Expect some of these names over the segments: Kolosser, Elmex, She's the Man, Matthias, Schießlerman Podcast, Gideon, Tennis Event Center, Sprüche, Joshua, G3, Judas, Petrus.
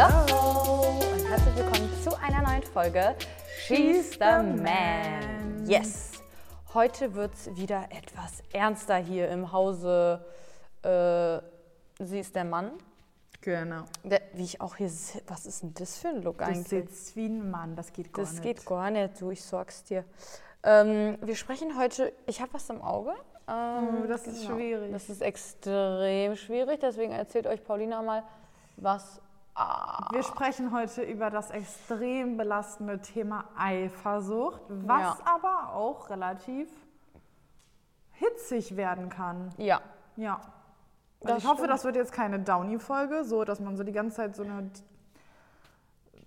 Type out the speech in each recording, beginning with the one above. Hallo und herzlich willkommen zu einer neuen Folge She's the Man. Yes! Heute wird es wieder etwas ernster hier im Hause. Sie ist der Mann. Genau. Wie ich auch hier sehe, was ist denn das für ein Look eigentlich? Du sitzt wie ein Mann, das geht gar nicht. Das geht gar nicht, du, ich sag's dir. Wir sprechen heute, ich habe was im Auge. Das ist schwierig. Das ist extrem schwierig, deswegen erzählt euch Paulina mal, was... Wir sprechen heute über das extrem belastende Thema Eifersucht, was aber auch relativ hitzig werden kann. Ja. Ich hoffe, das wird jetzt keine Downy-Folge, so dass man so die ganze Zeit so eine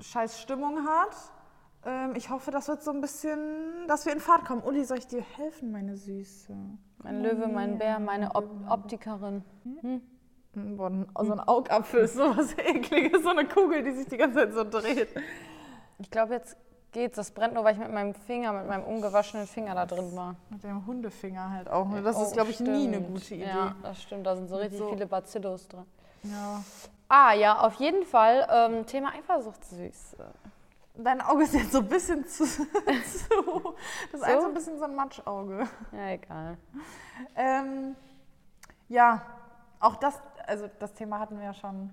scheiß Stimmung hat. Ich hoffe, das wird so ein bisschen, dass wir in Fahrt kommen. Uli, soll ich dir helfen, meine Süße? Mein Löwe, mein Bär, meine Optikerin. So ein Augapfel ist sowas Ekliges, so eine Kugel, die sich die ganze Zeit so dreht. Ich glaube, jetzt geht's. Das brennt nur, weil ich mit meinem ungewaschenen Finger da drin war. Mit dem Hundefinger halt auch. Ne? Das ist, glaube ich, nie eine gute Idee. Ja, das stimmt. Da sind so richtig viele Bacillos drin. Ja. Auf jeden Fall. Thema Eifersucht, Süße. Dein Auge ist jetzt so ein bisschen zu. Das ist so ein bisschen so ein Matschauge. Ja, egal. Auch das, also das Thema hatten wir ja schon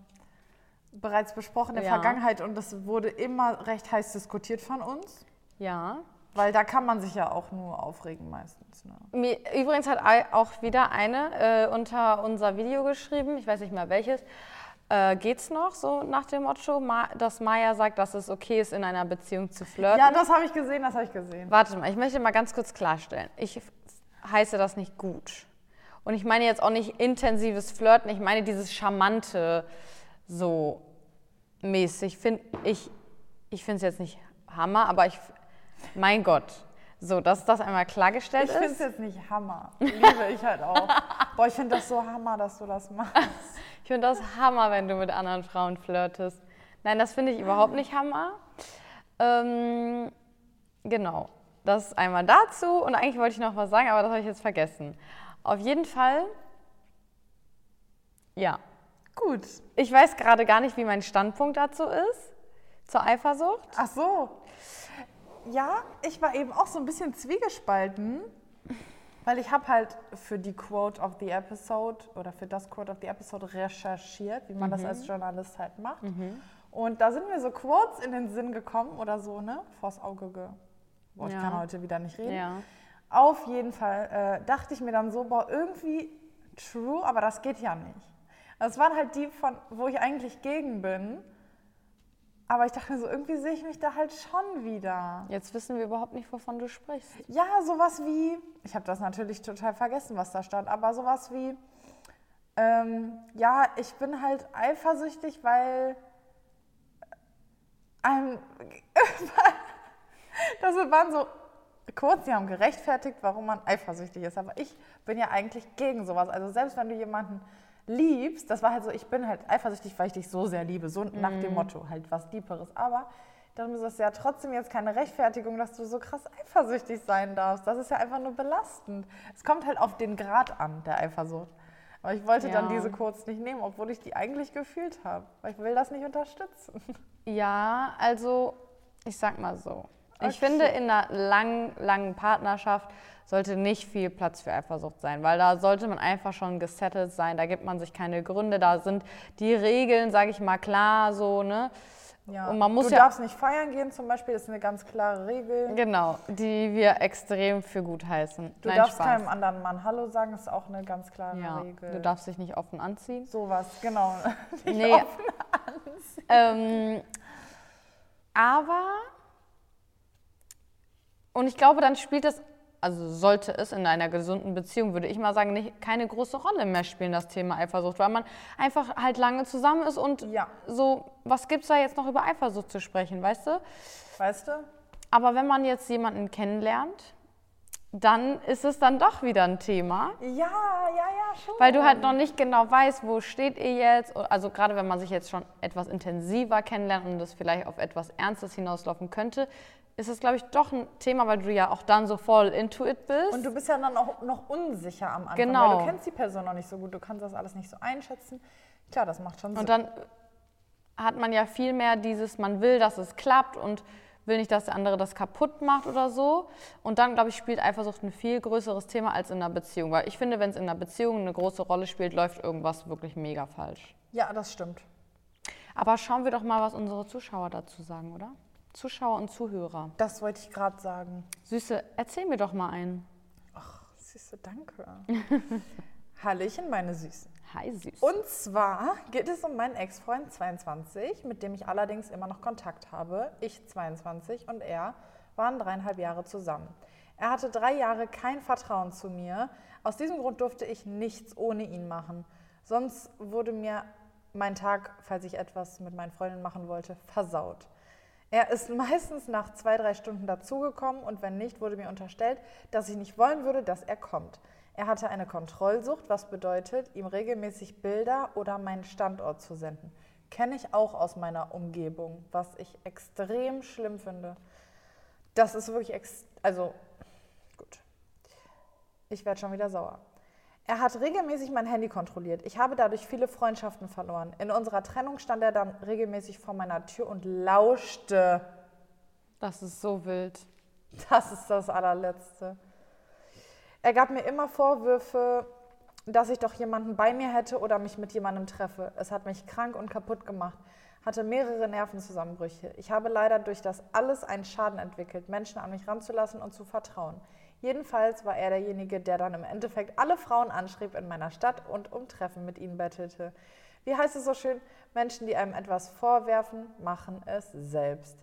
bereits besprochen in der Vergangenheit und das wurde immer recht heiß diskutiert von uns. Ja. Weil da kann man sich ja auch nur aufregen meistens. Ne? Übrigens hat auch wieder eine unter unser Video geschrieben, ich weiß nicht mehr welches, geht's noch, so nach dem Motto, dass Maya sagt, dass es okay ist, in einer Beziehung zu flirten. Ja, das habe ich gesehen. Warte mal, ich möchte mal ganz kurz klarstellen. Ich heiße das nicht gut. Und ich meine jetzt auch nicht intensives Flirten, ich meine dieses charmante, so mäßig. Ich finde es jetzt nicht Hammer, aber mein Gott. So, dass das einmal klargestellt ist. Ich finde es jetzt nicht Hammer. Liebe ich halt auch. Boah, ich finde das so Hammer, dass du das machst. Ich finde das Hammer, wenn du mit anderen Frauen flirtest. Nein, das finde ich überhaupt nicht Hammer. Genau, das einmal dazu. Und eigentlich wollte ich noch was sagen, aber das habe ich jetzt vergessen. Auf jeden Fall, ja. Gut. Ich weiß gerade gar nicht, wie mein Standpunkt dazu ist, zur Eifersucht. Ach so. Ja, ich war eben auch so ein bisschen zwiegespalten, weil ich habe halt für die Quote of the Episode oder für das Quote of the Episode recherchiert, wie man das als Journalist halt macht. Und da sind mir so Quotes in den Sinn gekommen oder so, ne? Vors Auge ich kann heute wieder nicht reden. Ja. Auf jeden Fall dachte ich mir dann so, boah, irgendwie true, aber das geht ja nicht. Das waren halt die, wo ich eigentlich gegen bin. Aber ich dachte mir so, irgendwie sehe ich mich da halt schon wieder. Jetzt wissen wir überhaupt nicht, wovon du sprichst. Ja, sowas wie, ich habe das natürlich total vergessen, was da stand, aber sowas wie, ich bin halt eifersüchtig, weil das waren so kurz, sie haben gerechtfertigt, warum man eifersüchtig ist. Aber ich bin ja eigentlich gegen sowas. Also selbst wenn du jemanden liebst, das war halt so, ich bin halt eifersüchtig, weil ich dich so sehr liebe. So nach dem Motto, halt was Tieferes. Aber dann ist das ja trotzdem jetzt keine Rechtfertigung, dass du so krass eifersüchtig sein darfst. Das ist ja einfach nur belastend. Es kommt halt auf den Grad an, der Eifersucht. Aber ich wollte dann diese Quotes nicht nehmen, obwohl ich die eigentlich gefühlt habe. Weil ich will das nicht unterstützen. Ja, also ich sag mal so. Ich finde, in einer langen Partnerschaft sollte nicht viel Platz für Eifersucht sein, weil da sollte man einfach schon gesettelt sein, da gibt man sich keine Gründe, da sind die Regeln, sage ich mal, klar so, ne? Ja. Und man muss darfst nicht feiern gehen zum Beispiel, das ist eine ganz klare Regel. Genau, die wir extrem für gut heißen. Du darfst keinem anderen Mann Hallo sagen, ist auch eine ganz klare Regel. Du darfst dich nicht offen anziehen. Sowas, genau. Offen anziehen. Und ich glaube, dann spielt das, also sollte es in einer gesunden Beziehung, würde ich mal sagen, keine große Rolle mehr spielen, das Thema Eifersucht, weil man einfach halt lange zusammen ist und so, was gibt's da jetzt noch über Eifersucht zu sprechen, weißt du? Aber wenn man jetzt jemanden kennenlernt, dann ist es dann doch wieder ein Thema. Ja, schon. Weil du halt noch nicht genau weißt, wo steht ihr jetzt. Also gerade wenn man sich jetzt schon etwas intensiver kennenlernt und das vielleicht auf etwas Ernstes hinauslaufen könnte, ist das, glaube ich, doch ein Thema, weil du ja auch dann so voll into it bist. Und du bist ja dann auch noch unsicher am Anfang, weil du kennst die Person noch nicht so gut, du kannst das alles nicht so einschätzen. Klar, das macht schon Sinn. Und dann hat man ja viel mehr dieses, man will, dass es klappt und will nicht, dass der andere das kaputt macht oder so. Und dann, glaube ich, spielt Eifersucht ein viel größeres Thema als in einer Beziehung. Weil ich finde, wenn es in einer Beziehung eine große Rolle spielt, läuft irgendwas wirklich mega falsch. Ja, das stimmt. Aber schauen wir doch mal, was unsere Zuschauer dazu sagen, oder? Zuschauer und Zuhörer. Das wollte ich gerade sagen. Süße, erzähl mir doch mal einen. Ach, Süße, danke. Hallöchen, meine Süßen. Hi, Süß. Und zwar geht es um meinen Ex-Freund 22, mit dem ich allerdings immer noch Kontakt habe. Ich 22 und er waren 3,5 Jahre zusammen. Er hatte 3 Jahre kein Vertrauen zu mir. Aus diesem Grund durfte ich nichts ohne ihn machen. Sonst wurde mir mein Tag, falls ich etwas mit meinen Freundinnen machen wollte, versaut. Er ist meistens nach 2-3 Stunden dazugekommen und wenn nicht, wurde mir unterstellt, dass ich nicht wollen würde, dass er kommt. Er hatte eine Kontrollsucht, was bedeutet, ihm regelmäßig Bilder oder meinen Standort zu senden. Kenne ich auch aus meiner Umgebung, was ich extrem schlimm finde. Das ist wirklich, gut, ich werde schon wieder sauer. Er hat regelmäßig mein Handy kontrolliert. Ich habe dadurch viele Freundschaften verloren. In unserer Trennung stand er dann regelmäßig vor meiner Tür und lauschte. Das ist so wild. Das ist das Allerletzte. Er gab mir immer Vorwürfe, dass ich doch jemanden bei mir hätte oder mich mit jemandem treffe. Es hat mich krank und kaputt gemacht, hatte mehrere Nervenzusammenbrüche. Ich habe leider durch das alles einen Schaden entwickelt, Menschen an mich ranzulassen und zu vertrauen. Jedenfalls war er derjenige, der dann im Endeffekt alle Frauen anschrieb in meiner Stadt und um Treffen mit ihnen bettelte. Wie heißt es so schön? Menschen, die einem etwas vorwerfen, machen es selbst.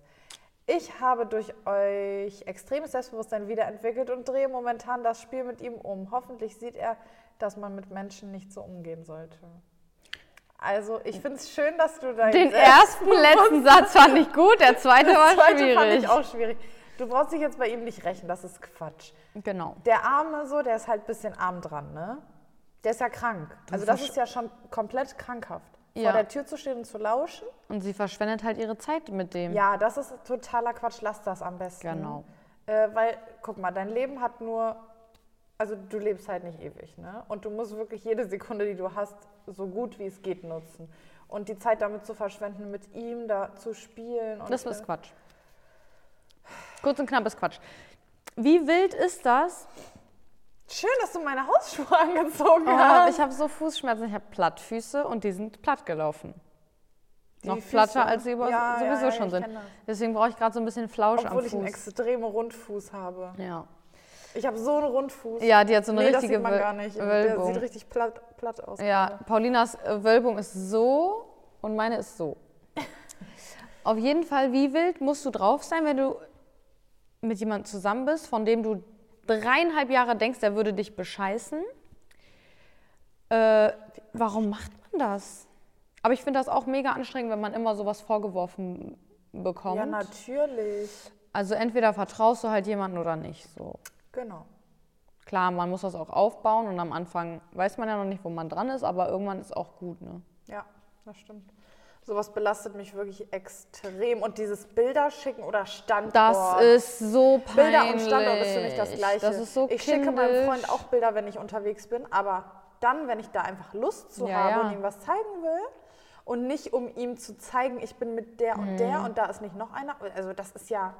Ich habe durch euch extremes Selbstbewusstsein wiederentwickelt und drehe momentan das Spiel mit ihm um. Hoffentlich sieht er, dass man mit Menschen nicht so umgehen sollte. Also ich finde es schön, dass du deinen den ersten letzten Satz fand ich gut, der zweite war schwierig. Fand ich auch schwierig. Du brauchst dich jetzt bei ihm nicht rächen, das ist Quatsch. Genau. Der Arme so, der ist halt ein bisschen arm dran, ne? Der ist ja krank. Also das ist ja schon komplett krankhaft. Ja. Vor der Tür zu stehen und zu lauschen. Und sie verschwendet halt ihre Zeit mit dem. Ja, das ist totaler Quatsch, lass das am besten. Genau. Weil, guck mal, dein Leben hat nur, also du lebst halt nicht ewig, ne? Und du musst wirklich jede Sekunde, die du hast, so gut wie es geht nutzen. Und die Zeit damit zu verschwenden, mit ihm da zu spielen. Und das ist Quatsch. Kurz und knapp ist Quatsch. Wie wild ist das? Schön, dass du meine Hausschuhe angezogen hast. Ich habe so Fußschmerzen, ich habe Plattfüße und die sind platt gelaufen. Noch platter, als sie sowieso schon sind. Deswegen brauche ich gerade so ein bisschen Flausch am Fuß. Obwohl ich einen extremen Rundfuß habe. Ja. Ich habe so einen Rundfuß. Ja, die hat so eine richtige Wölbung. Das sieht man gar nicht. Der sieht richtig platt aus. Ja, gerade. Paulinas Wölbung ist so und meine ist so. Auf jeden Fall, wie wild musst du drauf sein, wenn du mit jemandem zusammen bist, von dem du 3,5 Jahre denkst, er würde dich bescheißen. Warum macht man das? Aber ich finde das auch mega anstrengend, wenn man immer sowas vorgeworfen bekommt. Ja, natürlich. Also entweder vertraust du halt jemanden oder nicht. So. Genau. Klar, man muss das auch aufbauen und am Anfang weiß man ja noch nicht, wo man dran ist, aber irgendwann ist auch gut, ne? Ja, das stimmt. Sowas belastet mich wirklich extrem. Und dieses Bilder schicken oder Standort. Das ist so peinlich. Bilder und Standort ist für mich das Gleiche. Das ist so kindisch. Ich schicke meinem Freund auch Bilder, wenn ich unterwegs bin. Aber dann, wenn ich da einfach Lust zu habe und ihm was zeigen will und nicht, um ihm zu zeigen, ich bin mit der und der und da ist nicht noch einer. Also das ist ja...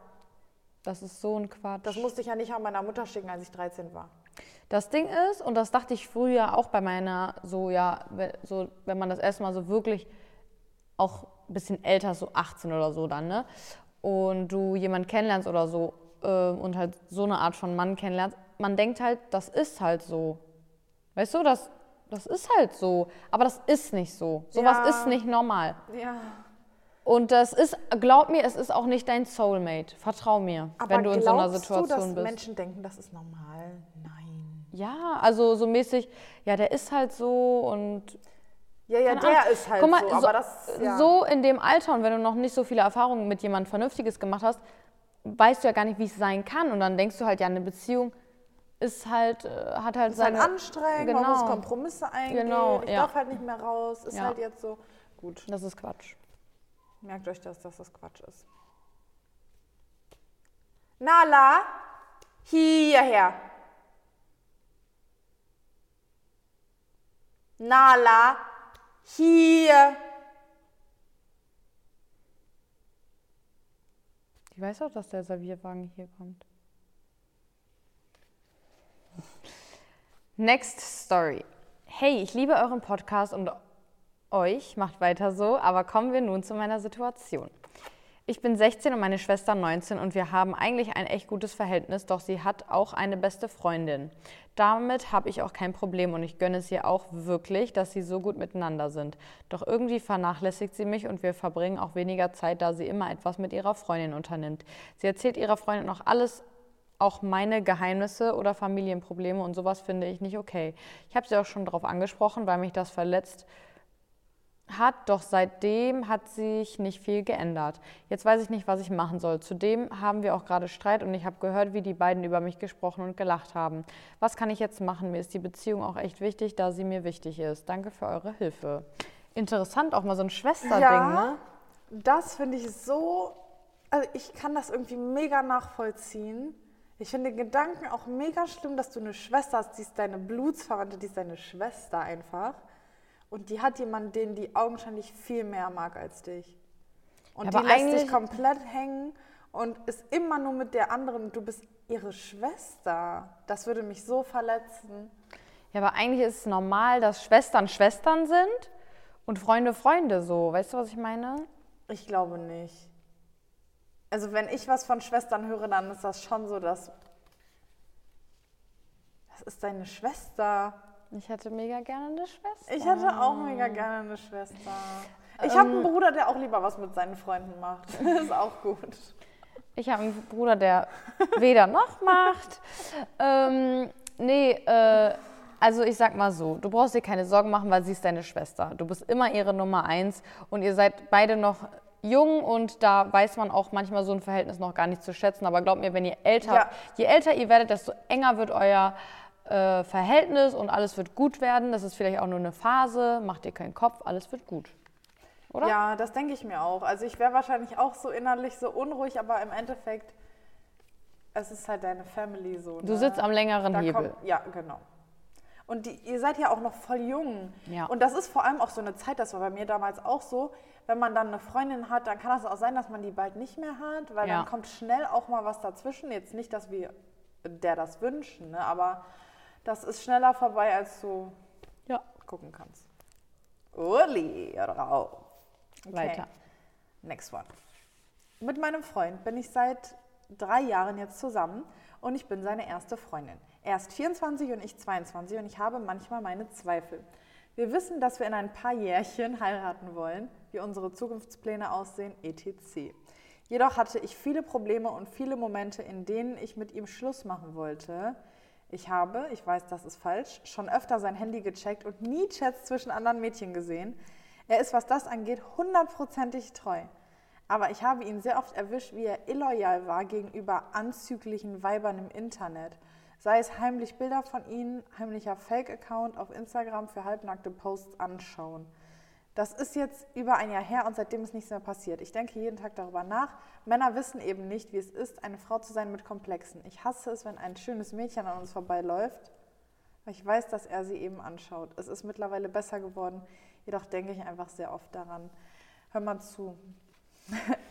Das ist so ein Quatsch. Das musste ich ja nicht an meiner Mutter schicken, als ich 13 war. Das Ding ist, und das dachte ich früher auch bei meiner, wenn man das erste Mal so wirklich... auch ein bisschen älter, so 18 oder so dann, ne? Und du jemanden kennenlernst oder so und halt so eine Art von Mann kennenlernst, man denkt halt, das ist halt so. Weißt du, das ist halt so. Aber das ist nicht so. Sowas ist nicht normal. Ja. Und das ist, glaub mir, es ist auch nicht dein Soulmate. Vertrau mir, aber wenn du in so einer Situation bist. Dass Menschen denken, das ist normal? Nein. Ja, also so mäßig, ja, der ist halt so und... Ja, der ist halt mal, so, aber das... Ja. So in dem Alter und wenn du noch nicht so viele Erfahrungen mit jemandem Vernünftiges gemacht hast, weißt du ja gar nicht, wie es sein kann. Und dann denkst du halt, ja, eine Beziehung ist halt... Ist halt anstrengend, man muss Kompromisse eingehen, ich darf halt nicht mehr raus, ist halt jetzt so... Gut. Das ist Quatsch. Merkt euch das, dass das Quatsch ist. Nala, hierher. Nala... Hier. Ich weiß auch, dass der Servierwagen hier kommt. Next Story. Hey, ich liebe euren Podcast und euch, macht weiter so, aber kommen wir nun zu meiner Situation. Ich bin 16 und meine Schwester 19 und wir haben eigentlich ein echt gutes Verhältnis, doch sie hat auch eine beste Freundin. Damit habe ich auch kein Problem und ich gönne es ihr auch wirklich, dass sie so gut miteinander sind. Doch irgendwie vernachlässigt sie mich und wir verbringen auch weniger Zeit, da sie immer etwas mit ihrer Freundin unternimmt. Sie erzählt ihrer Freundin noch alles, auch meine Geheimnisse oder Familienprobleme, und sowas finde ich nicht okay. Ich habe sie auch schon darauf angesprochen, weil mich das verletzt hat, doch seitdem hat sich nicht viel geändert. Jetzt weiß ich nicht, was ich machen soll. Zudem haben wir auch gerade Streit und ich habe gehört, wie die beiden über mich gesprochen und gelacht haben. Was kann ich jetzt machen? Mir ist die Beziehung auch echt wichtig, da sie mir wichtig ist. Danke für eure Hilfe. Interessant, auch mal so ein Schwesterding, ja, ne? Das finde ich so, also ich kann das irgendwie mega nachvollziehen. Ich finde den Gedanken auch mega schlimm, dass du eine Schwester hast, die ist deine Blutsverwandte, die ist deine Schwester einfach. Und die hat jemanden, den die augenscheinlich viel mehr mag als dich. Und aber die lässt dich komplett hängen und ist immer nur mit der anderen. Du bist ihre Schwester. Das würde mich so verletzen. Ja, aber eigentlich ist es normal, dass Schwestern Schwestern sind und Freunde Freunde so. Weißt du, was ich meine? Ich glaube nicht. Also wenn ich was von Schwestern höre, dann ist das schon so, dass das ist deine Schwester. Ich hätte mega gerne eine Schwester. Ich hätte auch mega gerne eine Schwester. Ich habe einen Bruder, der auch lieber was mit seinen Freunden macht. Das ist auch gut. Ich habe einen Bruder, der weder noch macht. Also ich sag mal so, du brauchst dir keine Sorgen machen, weil sie ist deine Schwester. Du bist immer ihre Nummer 1 und ihr seid beide noch jung und da weiß man auch manchmal so ein Verhältnis noch gar nicht zu schätzen. Aber glaubt mir, wenn ihr älter, je älter ihr werdet, desto enger wird euer Verhältnis und alles wird gut werden. Das ist vielleicht auch nur eine Phase, macht ihr keinen Kopf, alles wird gut, oder? Ja, das denke ich mir auch. Also ich wäre wahrscheinlich auch so innerlich so unruhig, aber im Endeffekt, es ist halt deine Family so. Du sitzt am längeren Hebel. Ja, genau. Und ihr seid ja auch noch voll jung. Ja. Und das ist vor allem auch so eine Zeit, das war bei mir damals auch so, wenn man dann eine Freundin hat, dann kann das auch sein, dass man die bald nicht mehr hat, weil dann kommt schnell auch mal was dazwischen. Jetzt nicht, dass wir der das wünschen, ne? Aber das ist schneller vorbei, als du gucken kannst. Uli, rauf. Okay. Weiter. Next one. Mit meinem Freund bin ich seit 3 Jahren jetzt zusammen und ich bin seine erste Freundin. Er ist 24 und ich 22 und ich habe manchmal meine Zweifel. Wir wissen, dass wir in ein paar Jährchen heiraten wollen, wie unsere Zukunftspläne aussehen, etc. Jedoch hatte ich viele Probleme und viele Momente, in denen ich mit ihm Schluss machen wollte. Ich weiß, das ist falsch, schon öfter sein Handy gecheckt und nie Chats zwischen anderen Mädchen gesehen. Er ist, was das angeht, 100%ig treu. Aber ich habe ihn sehr oft erwischt, wie er illoyal war gegenüber anzüglichen Weibern im Internet. Sei es heimlich Bilder von ihnen, heimlicher Fake-Account auf Instagram für halbnackte Posts anschauen. Das ist jetzt über ein Jahr her und seitdem ist nichts mehr passiert. Ich denke jeden Tag darüber nach. Männer wissen eben nicht, wie es ist, eine Frau zu sein mit Komplexen. Ich hasse es, wenn ein schönes Mädchen an uns vorbeiläuft, weil ich weiß, dass er sie eben anschaut. Es ist mittlerweile besser geworden, jedoch denke ich einfach sehr oft daran. Hör mal zu.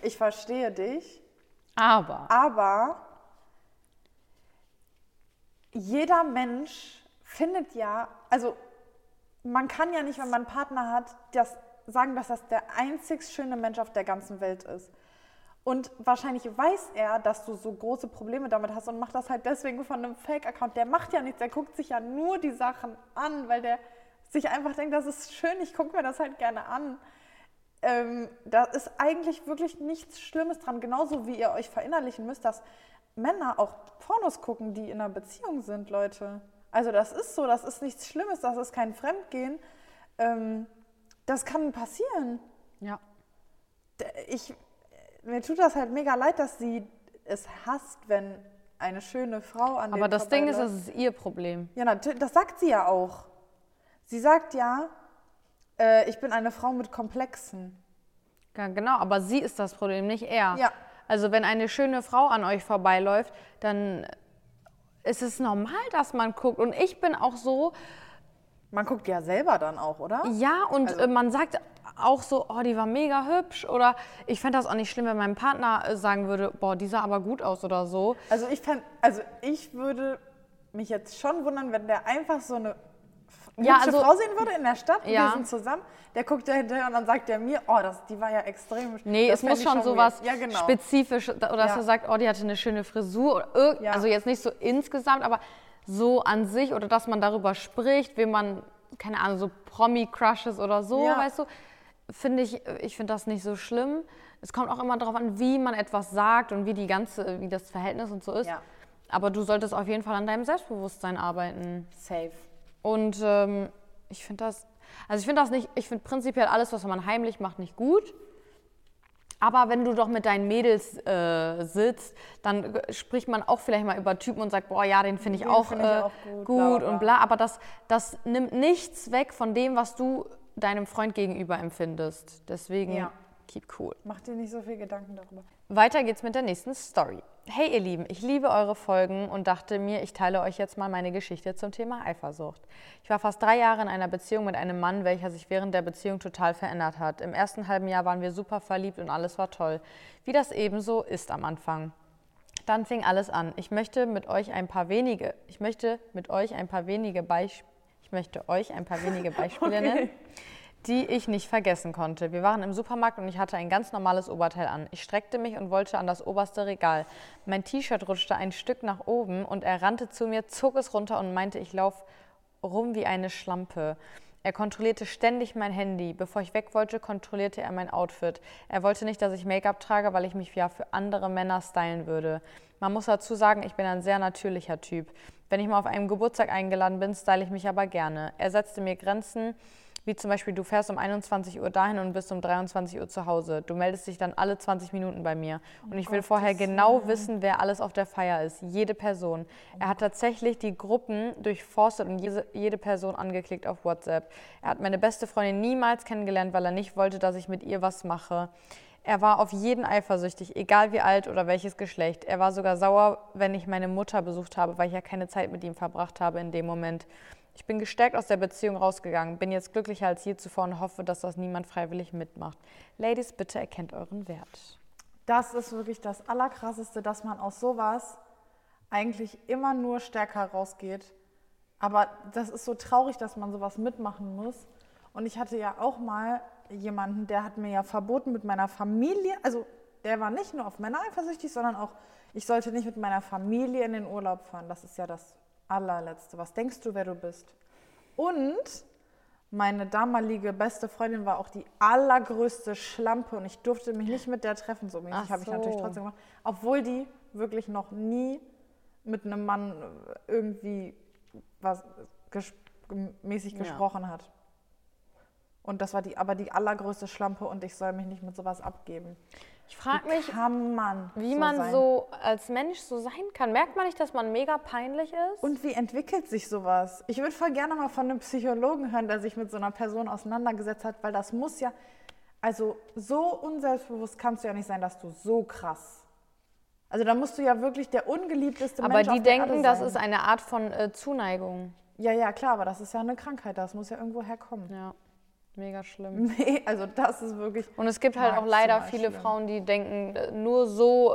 Ich verstehe dich. Aber jeder Mensch findet man kann ja nicht, wenn man einen Partner hat, sagen, dass das der einzig schöne Mensch auf der ganzen Welt ist. Und wahrscheinlich weiß er, dass du so große Probleme damit hast und macht das halt deswegen von einem Fake-Account. Der macht ja nichts, der guckt sich ja nur die Sachen an, weil der sich einfach denkt, das ist schön, ich gucke mir das halt gerne an. Da ist eigentlich wirklich nichts Schlimmes dran, genauso wie ihr euch verinnerlichen müsst, dass Männer auch Pornos gucken, die in einer Beziehung sind, Leute. Also das ist so, das ist nichts Schlimmes, das ist kein Fremdgehen. Das kann passieren. Ja. Mir tut das halt mega leid, dass sie es hasst, wenn eine schöne Frau an dem vorbeiläuft. Aber das Ding ist, das ist ihr Problem. Ja, natürlich, das sagt sie ja auch. Sie sagt ja, ich bin eine Frau mit Komplexen. Ja, genau, aber sie ist das Problem, nicht er. Ja. Also wenn eine schöne Frau an euch vorbeiläuft, dann... Es ist normal, dass man guckt. Und ich bin auch so, Man guckt ja selber dann auch, oder? Ja, und also man sagt auch so, oh, die war mega hübsch. Oder ich fände das auch nicht schlimm, wenn mein Partner sagen würde, boah, die sah aber gut aus oder so. Also ich würde mich jetzt schon wundern, wenn der einfach so eine Frau sehen würde in der Stadt, wir sind zusammen, der guckt ja hinterher und dann sagt er mir, oh, die war ja extrem... Nee, es muss schon sowas spezifisch, oder dass er sagt, oh, die hatte eine schöne Frisur, oder, also jetzt nicht so insgesamt, aber so an sich, oder dass man darüber spricht, wie man, keine Ahnung, so Promi-Crushes oder so, weißt du, ich finde das nicht so schlimm. Es kommt auch immer darauf an, wie man etwas sagt und wie das Verhältnis und so ist. Ja. Aber du solltest auf jeden Fall an deinem Selbstbewusstsein arbeiten. Safe. Und ich finde prinzipiell alles, was man heimlich macht, nicht gut. Aber wenn du doch mit deinen Mädels sitzt, dann spricht man auch vielleicht mal über Typen und sagt, boah, ja, den finde ich auch gut, bla, bla. Und bla. Aber das nimmt nichts weg von dem, was du deinem Freund gegenüber empfindest. Deswegen keep cool. Mach dir nicht so viel Gedanken darüber. Weiter geht's mit der nächsten Story. Hey ihr Lieben, ich liebe eure Folgen und dachte mir, ich teile euch jetzt mal meine Geschichte zum Thema Eifersucht. Ich war fast 3 Jahre in einer Beziehung mit einem Mann, welcher sich während der Beziehung total verändert hat. Im ersten halben Jahr waren wir super verliebt und alles war toll, wie das ebenso ist am Anfang. Dann fing alles an. Ich möchte euch ein paar wenige Beispiele nennen, die ich nicht vergessen konnte. Wir waren im Supermarkt und ich hatte ein ganz normales Oberteil an. Ich streckte mich und wollte an das oberste Regal. Mein T-Shirt rutschte ein Stück nach oben und er rannte zu mir, zog es runter und meinte, ich laufe rum wie eine Schlampe. Er kontrollierte ständig mein Handy. Bevor ich weg wollte, kontrollierte er mein Outfit. Er wollte nicht, dass ich Make-up trage, weil ich mich ja für andere Männer stylen würde. Man muss dazu sagen, ich bin ein sehr natürlicher Typ. Wenn ich mal auf einem Geburtstag eingeladen bin, style ich mich aber gerne. Er setzte mir Grenzen, wie zum Beispiel, du fährst um 21 Uhr dahin und bist um 23 Uhr zu Hause. Du meldest dich dann alle 20 Minuten bei mir. Und ich will vorher genau wissen, wer alles auf der Feier ist. Jede Person. Er hat tatsächlich die Gruppen durchforstet und jede Person angeklickt auf WhatsApp. Er hat meine beste Freundin niemals kennengelernt, weil er nicht wollte, dass ich mit ihr was mache. Er war auf jeden eifersüchtig, egal wie alt oder welches Geschlecht. Er war sogar sauer, wenn ich meine Mutter besucht habe, weil ich ja keine Zeit mit ihm verbracht habe in dem Moment. Ich bin gestärkt aus der Beziehung rausgegangen, bin jetzt glücklicher als je zuvor und hoffe, dass das niemand freiwillig mitmacht. Ladies, bitte erkennt euren Wert. Das ist wirklich das Allerkrasseste, dass man aus sowas eigentlich immer nur stärker rausgeht. Aber das ist so traurig, dass man sowas mitmachen muss. Und ich hatte ja auch mal jemanden, der hat mir ja verboten mit meiner Familie, also der war nicht nur auf Männer eifersüchtig, sondern auch, ich sollte nicht mit meiner Familie in den Urlaub fahren. Das ist ja das Allerletzte. Was denkst du, wer du bist? Und meine damalige beste Freundin war auch die allergrößte Schlampe und ich durfte mich nicht mit der treffen. So mäßig habe ich natürlich trotzdem gemacht. Obwohl die wirklich noch nie mit einem Mann irgendwie was mäßig gesprochen hat. Und das war die allergrößte Schlampe und ich soll mich nicht mit sowas abgeben. Ich frage mich, wie man so als Mensch so sein kann. Merkt man nicht, dass man mega peinlich ist? Und wie entwickelt sich sowas? Ich würde voll gerne mal von einem Psychologen hören, der sich mit so einer Person auseinandergesetzt hat, weil das muss ja, also so unselbstbewusst kannst du ja nicht sein, dass du so krass. Also da musst du ja wirklich der ungeliebteste Mensch auf der Erde sein. Aber die denken, das ist eine Art von Zuneigung. Ja, ja, klar, aber das ist ja eine Krankheit, das muss ja irgendwo herkommen. Ja. Mega schlimm. Nee, also das ist wirklich... Und es gibt halt auch leider viele Frauen, die denken, nur so...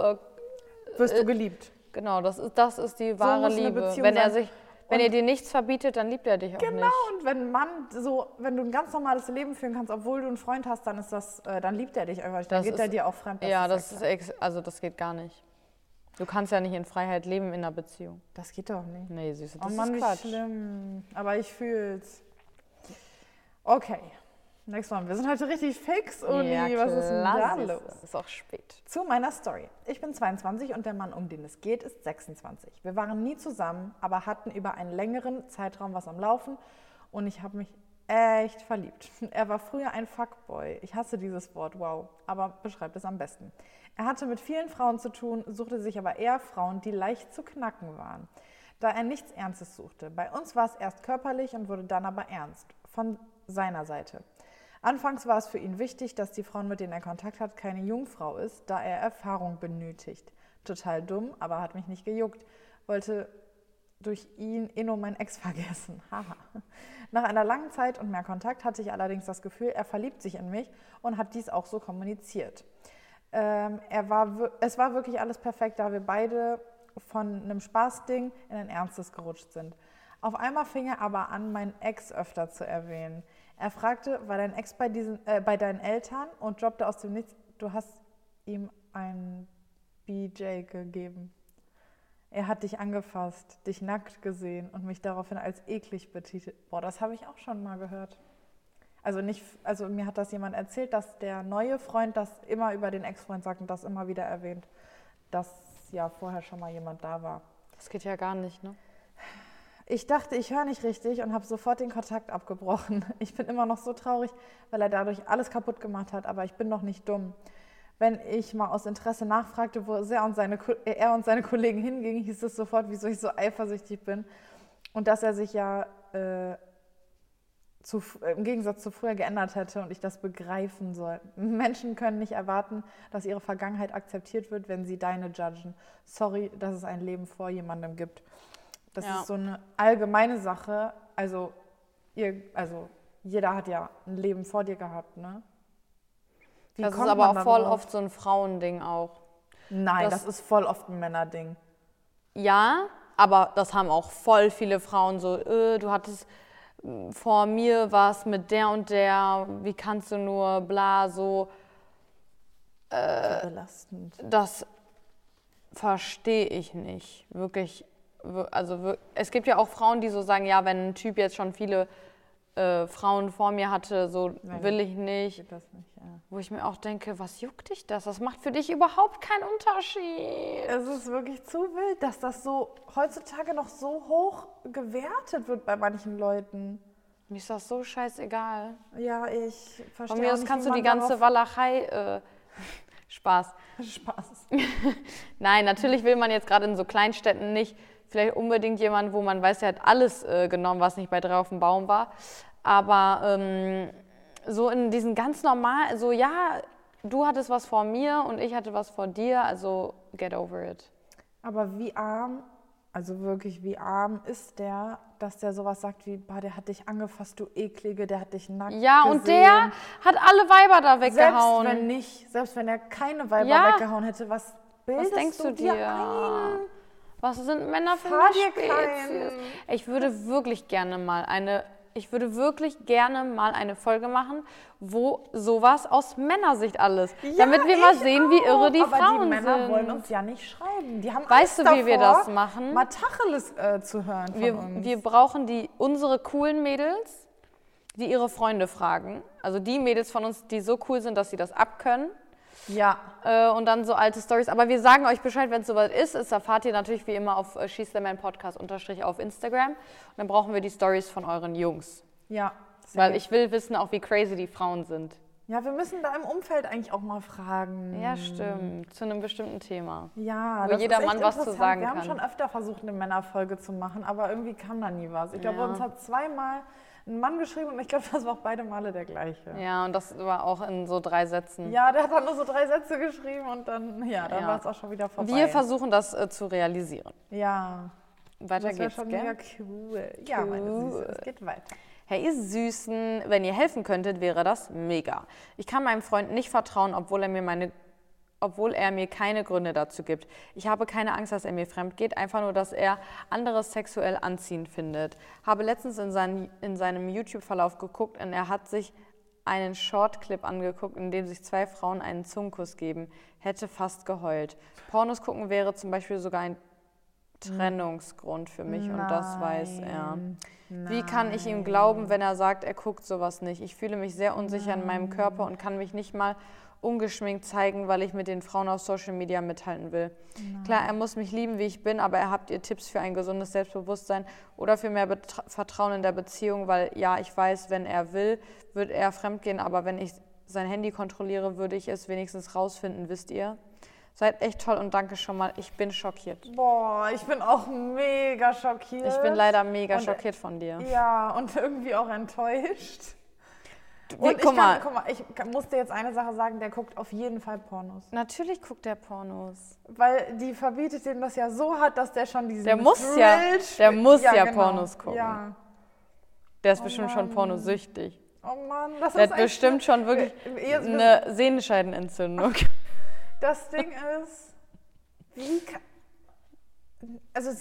wirst du geliebt. Genau, das ist die wahre Liebe. Wenn er dir nichts verbietet, dann liebt er dich auch nicht. Genau, und wenn du ein ganz normales Leben führen kannst, obwohl du einen Freund hast, dann ist das, dann liebt er dich einfach nicht. Dann geht er dir auch fremd. Ja, das geht gar nicht. Du kannst ja nicht in Freiheit leben in einer Beziehung. Das geht doch nicht. Nee, Süße, das ist Quatsch. Oh Mann, wie schlimm. Aber ich fühl's. Okay. Next one. Wir sind heute richtig fix, Uni. Ja, was ist denn da los? Es ist auch spät. Zu meiner Story. Ich bin 22 und der Mann, um den es geht, ist 26. Wir waren nie zusammen, aber hatten über einen längeren Zeitraum was am Laufen und ich habe mich echt verliebt. Er war früher ein Fuckboy. Ich hasse dieses Wort, wow, aber beschreibt es am besten. Er hatte mit vielen Frauen zu tun, suchte sich aber eher Frauen, die leicht zu knacken waren, da er nichts Ernstes suchte. Bei uns war es erst körperlich und wurde dann aber ernst, von seiner Seite. Anfangs war es für ihn wichtig, dass die Frau, mit denen er Kontakt hat, keine Jungfrau ist, da er Erfahrung benötigt. Total dumm, aber hat mich nicht gejuckt. Wollte durch ihn Inno, mein Ex, vergessen. Haha. Nach einer langen Zeit und mehr Kontakt hatte ich allerdings das Gefühl, er verliebt sich in mich und hat dies auch so kommuniziert. Es war wirklich alles perfekt, da wir beide von einem Spaßding in ein Ernstes gerutscht sind. Auf einmal fing er aber an, meinen Ex öfter zu erwähnen. Er fragte, war dein Ex bei deinen Eltern, und droppte aus dem Nichts, du hast ihm einen BJ gegeben. Er hat dich angefasst, dich nackt gesehen und mich daraufhin als eklig betitelt. Boah, das habe ich auch schon mal gehört. Also mir hat das jemand erzählt, dass der neue Freund das immer über den Ex-Freund sagt und das immer wieder erwähnt, dass ja vorher schon mal jemand da war. Das geht ja gar nicht, ne? Ich dachte, ich höre nicht richtig und habe sofort den Kontakt abgebrochen. Ich bin immer noch so traurig, weil er dadurch alles kaputt gemacht hat, aber ich bin doch nicht dumm. Wenn ich mal aus Interesse nachfragte, wo er und seine Kollegen hingingen, hieß es sofort, wieso ich so eifersüchtig bin und dass er sich ja im Gegensatz zu früher geändert hätte und ich das begreifen soll. Menschen können nicht erwarten, dass ihre Vergangenheit akzeptiert wird, wenn sie deine judgen. Sorry, dass es ein Leben vor jemandem gibt. Das ist so eine allgemeine Sache. Also jeder hat ja ein Leben vor dir gehabt, ne? Das ist aber auch voll oft so ein Frauending auch. Nein, das ist voll oft ein Männerding. Ja, aber das haben auch voll viele Frauen so, du hattest vor mir was mit der und der, wie kannst du nur, bla, so. Belastend. Das verstehe ich nicht, wirklich. Also es gibt ja auch Frauen, die so sagen, ja, wenn ein Typ jetzt schon viele Frauen vor mir hatte, so will ich nicht. Das nicht, ja. Wo ich mir auch denke, was juckt dich das? Das macht für dich überhaupt keinen Unterschied. Es ist wirklich zu wild, dass das so heutzutage noch so hoch gewertet wird bei manchen Leuten. Mir ist das so scheißegal. Ja, ich verstehe nicht. Von mir aus kannst du die ganze Walachei... Spaß. Nein, natürlich will man jetzt gerade in so Kleinstädten nicht vielleicht unbedingt jemanden, wo man weiß, der hat alles genommen, was nicht bei drei auf dem Baum war. Aber so in diesen ganz normalen, so ja, du hattest was vor mir und ich hatte was vor dir, also get over it. Aber wie arm, also wirklich wie arm ist der, dass der sowas sagt wie, boah, der hat dich angefasst, du Eklige, der hat dich nackt gesehen. Ja, und der hat alle Weiber da weggehauen. Selbst wenn er keine Weiber weggehauen hätte, was bildest du dir ein? Was sind Männer für eine Spezies? Ich würde wirklich gerne mal eine Folge machen, wo sowas aus Männersicht alles. Ja, damit wir mal sehen, wie irre die Frauen sind. Aber die Männer wollen uns ja nicht schreiben. Die haben Angst davor, wie wir das machen? Mal Tacheles zu hören von uns. Wir brauchen unsere coolen Mädels, die ihre Freunde fragen. Also die Mädels von uns, die so cool sind, dass sie das abkönnen. Ja. Und dann so alte Storys. Aber wir sagen euch Bescheid, wenn es soweit ist. Das erfahrt ihr natürlich wie immer auf Schießlerman Podcast _ auf Instagram. Und dann brauchen wir die Storys von euren Jungs. Ja. Weil ich will wissen auch, wie crazy die Frauen sind. Ja, wir müssen da im Umfeld eigentlich auch mal fragen. Ja, stimmt. Zu einem bestimmten Thema. Ja, wo jeder Mann was zu sagen kann. Wir haben schon öfter versucht, eine Männerfolge zu machen, aber irgendwie kam da nie was. Ich glaube, uns hat zweimal ein Mann geschrieben und ich glaube, das war auch beide Male der gleiche. Ja, und das war auch in so 3 Sätzen. Ja, der hat dann nur so 3 Sätze geschrieben und dann war es auch schon wieder vorbei. Wir versuchen das zu realisieren. Ja. Weiter geht's, gell? Das wäre schon mega cool. Ja, meine Süße, es geht weiter. Hey, ihr Süßen, wenn ihr helfen könntet, wäre das mega. Ich kann meinem Freund nicht vertrauen, obwohl er mir keine Gründe dazu gibt. Ich habe keine Angst, dass er mir fremd geht, einfach nur, dass er anderes sexuell anziehend findet. Habe letztens in seinem YouTube-Verlauf geguckt und er hat sich einen Short-Clip angeguckt, in dem sich 2 Frauen einen Zungenkuss geben. Hätte fast geheult. Pornos gucken wäre zum Beispiel sogar ein Trennungsgrund für mich und das weiß er. Nein. Wie kann ich ihm glauben, wenn er sagt, er guckt sowas nicht? Ich fühle mich sehr unsicher in meinem Körper und kann mich nicht mal ungeschminkt zeigen, weil ich mit den Frauen auf Social Media mithalten will. Nein. Klar, er muss mich lieben, wie ich bin, aber habt ihr Tipps für ein gesundes Selbstbewusstsein oder für mehr Vertrauen in der Beziehung? Weil ja, ich weiß, wenn er will, wird er fremdgehen, aber wenn ich sein Handy kontrolliere, würde ich es wenigstens rausfinden, wisst ihr? Seid echt toll und danke schon mal. Ich bin schockiert. Boah, ich bin auch mega schockiert. Ich bin leider mega schockiert von dir. Ja, und irgendwie auch enttäuscht. Ich musste jetzt eine Sache sagen, der guckt auf jeden Fall Pornos. Natürlich guckt der Pornos. Weil die verbietet dem das ja so hart, dass der schon diesen Der muss ja genau Pornos gucken. Ja. Der ist bestimmt schon pornosüchtig. Oh Mann, das der ist hat bestimmt schon wirklich eine Sehnenscheidenentzündung. Das Ding ist, sie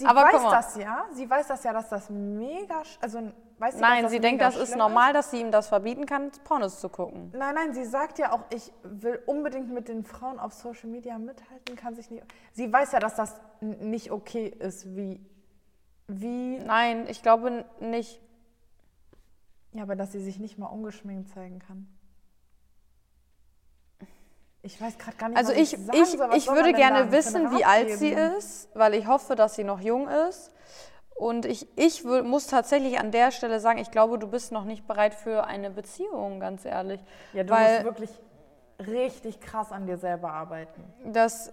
weiß das ja, dass das mega, sie denkt, das ist normal, dass sie ihm das verbieten kann, Pornos zu gucken. Nein, sie sagt ja auch, ich will unbedingt mit den Frauen auf Social Media mithalten, kann sich nicht, sie weiß ja, dass das nicht okay ist, Nein, ich glaube nicht. Ja, aber dass sie sich nicht mal ungeschminkt zeigen kann. Ich weiß gerade gar nicht, was ich sagen soll. Also ich würde gerne wissen, wie alt sie ist, weil ich hoffe, dass sie noch jung ist. Und ich muss tatsächlich an der Stelle sagen, ich glaube, du bist noch nicht bereit für eine Beziehung, ganz ehrlich. Ja, du musst wirklich richtig krass an dir selber arbeiten. Das,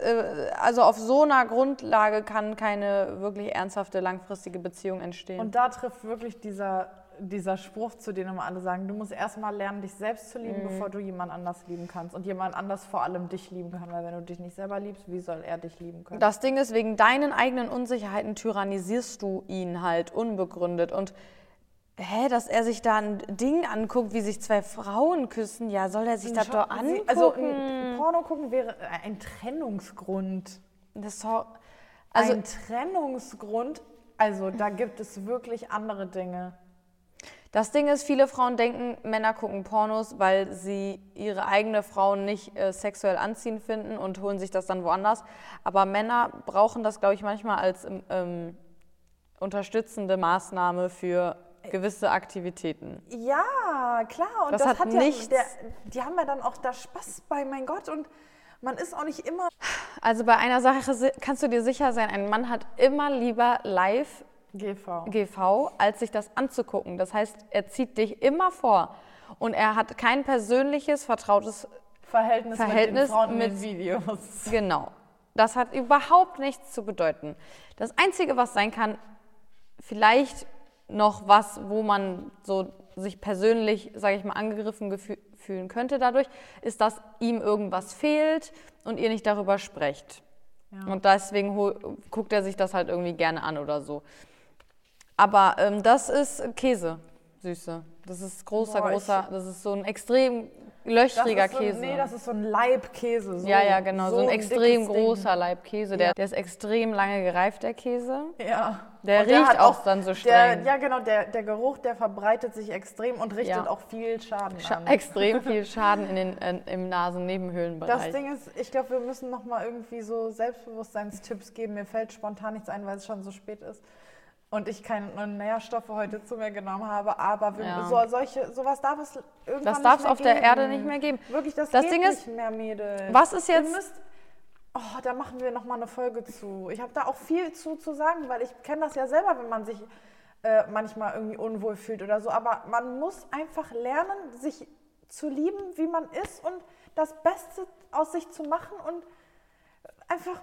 also auf so einer Grundlage kann keine wirklich ernsthafte, langfristige Beziehung entstehen. Und da trifft wirklich dieser Spruch, zu dem immer alle sagen, du musst erstmal lernen, dich selbst zu lieben, bevor du jemand anders lieben kannst. Und jemand anders vor allem dich lieben kann, weil wenn du dich nicht selber liebst, wie soll er dich lieben können? Das Ding ist, wegen deinen eigenen Unsicherheiten tyrannisierst du ihn halt unbegründet. Und dass er sich da ein Ding anguckt, wie sich zwei Frauen küssen, ja, soll er sich das doch angucken? Also Porno gucken wäre ein Trennungsgrund. Ein Trennungsgrund, also da gibt es wirklich andere Dinge. Das Ding ist, viele Frauen denken, Männer gucken Pornos, weil sie ihre eigene Frau nicht sexuell anziehend finden und holen sich das dann woanders. Aber Männer brauchen das, glaube ich, manchmal als unterstützende Maßnahme für gewisse Aktivitäten. Ja, klar. Und das hat ja nichts. Die haben ja dann auch da Spaß bei, mein Gott. Und man ist auch nicht immer... Also bei einer Sache kannst du dir sicher sein, ein Mann hat immer lieber live GV, als sich das anzugucken. Das heißt, er zieht dich immer vor und er hat kein persönliches, vertrautes Verhältnis mit den Videos. Genau. Das hat überhaupt nichts zu bedeuten. Das Einzige, was sein kann, vielleicht noch was, wo man so sich persönlich, sage ich mal, angegriffen fühlen könnte dadurch, ist, dass ihm irgendwas fehlt und ihr nicht darüber sprecht. Ja. Und deswegen guckt er sich das halt irgendwie gerne an oder so. Aber das ist Käse, Süße. Das ist das ist so ein extrem löchriger Käse. Nee, das ist so ein Leibkäse. So, ja, genau, so ein extrem großer Leibkäse. Der ist extrem lange gereift, der Käse. Ja. Der riecht auch dann so streng. Der Geruch, der verbreitet sich extrem und richtet auch viel Schaden an. Extrem viel Schaden im Nasennebenhöhlenbereich. Das Ding ist, ich glaube, wir müssen nochmal irgendwie so Selbstbewusstseinstipps geben. Mir fällt spontan nichts ein, weil es schon so spät ist. Und ich keine Nährstoffe heute zu mir genommen habe, aber sowas darf es irgendwann nicht mehr geben. Das darf es auf der Erde nicht mehr geben. Wirklich, das geht nicht mehr, Mädels. Was ist jetzt... da machen wir nochmal eine Folge zu. Ich habe da auch viel zu sagen, weil ich kenne das ja selber, wenn man sich manchmal irgendwie unwohl fühlt oder so. Aber man muss einfach lernen, sich zu lieben, wie man ist und das Beste aus sich zu machen und einfach...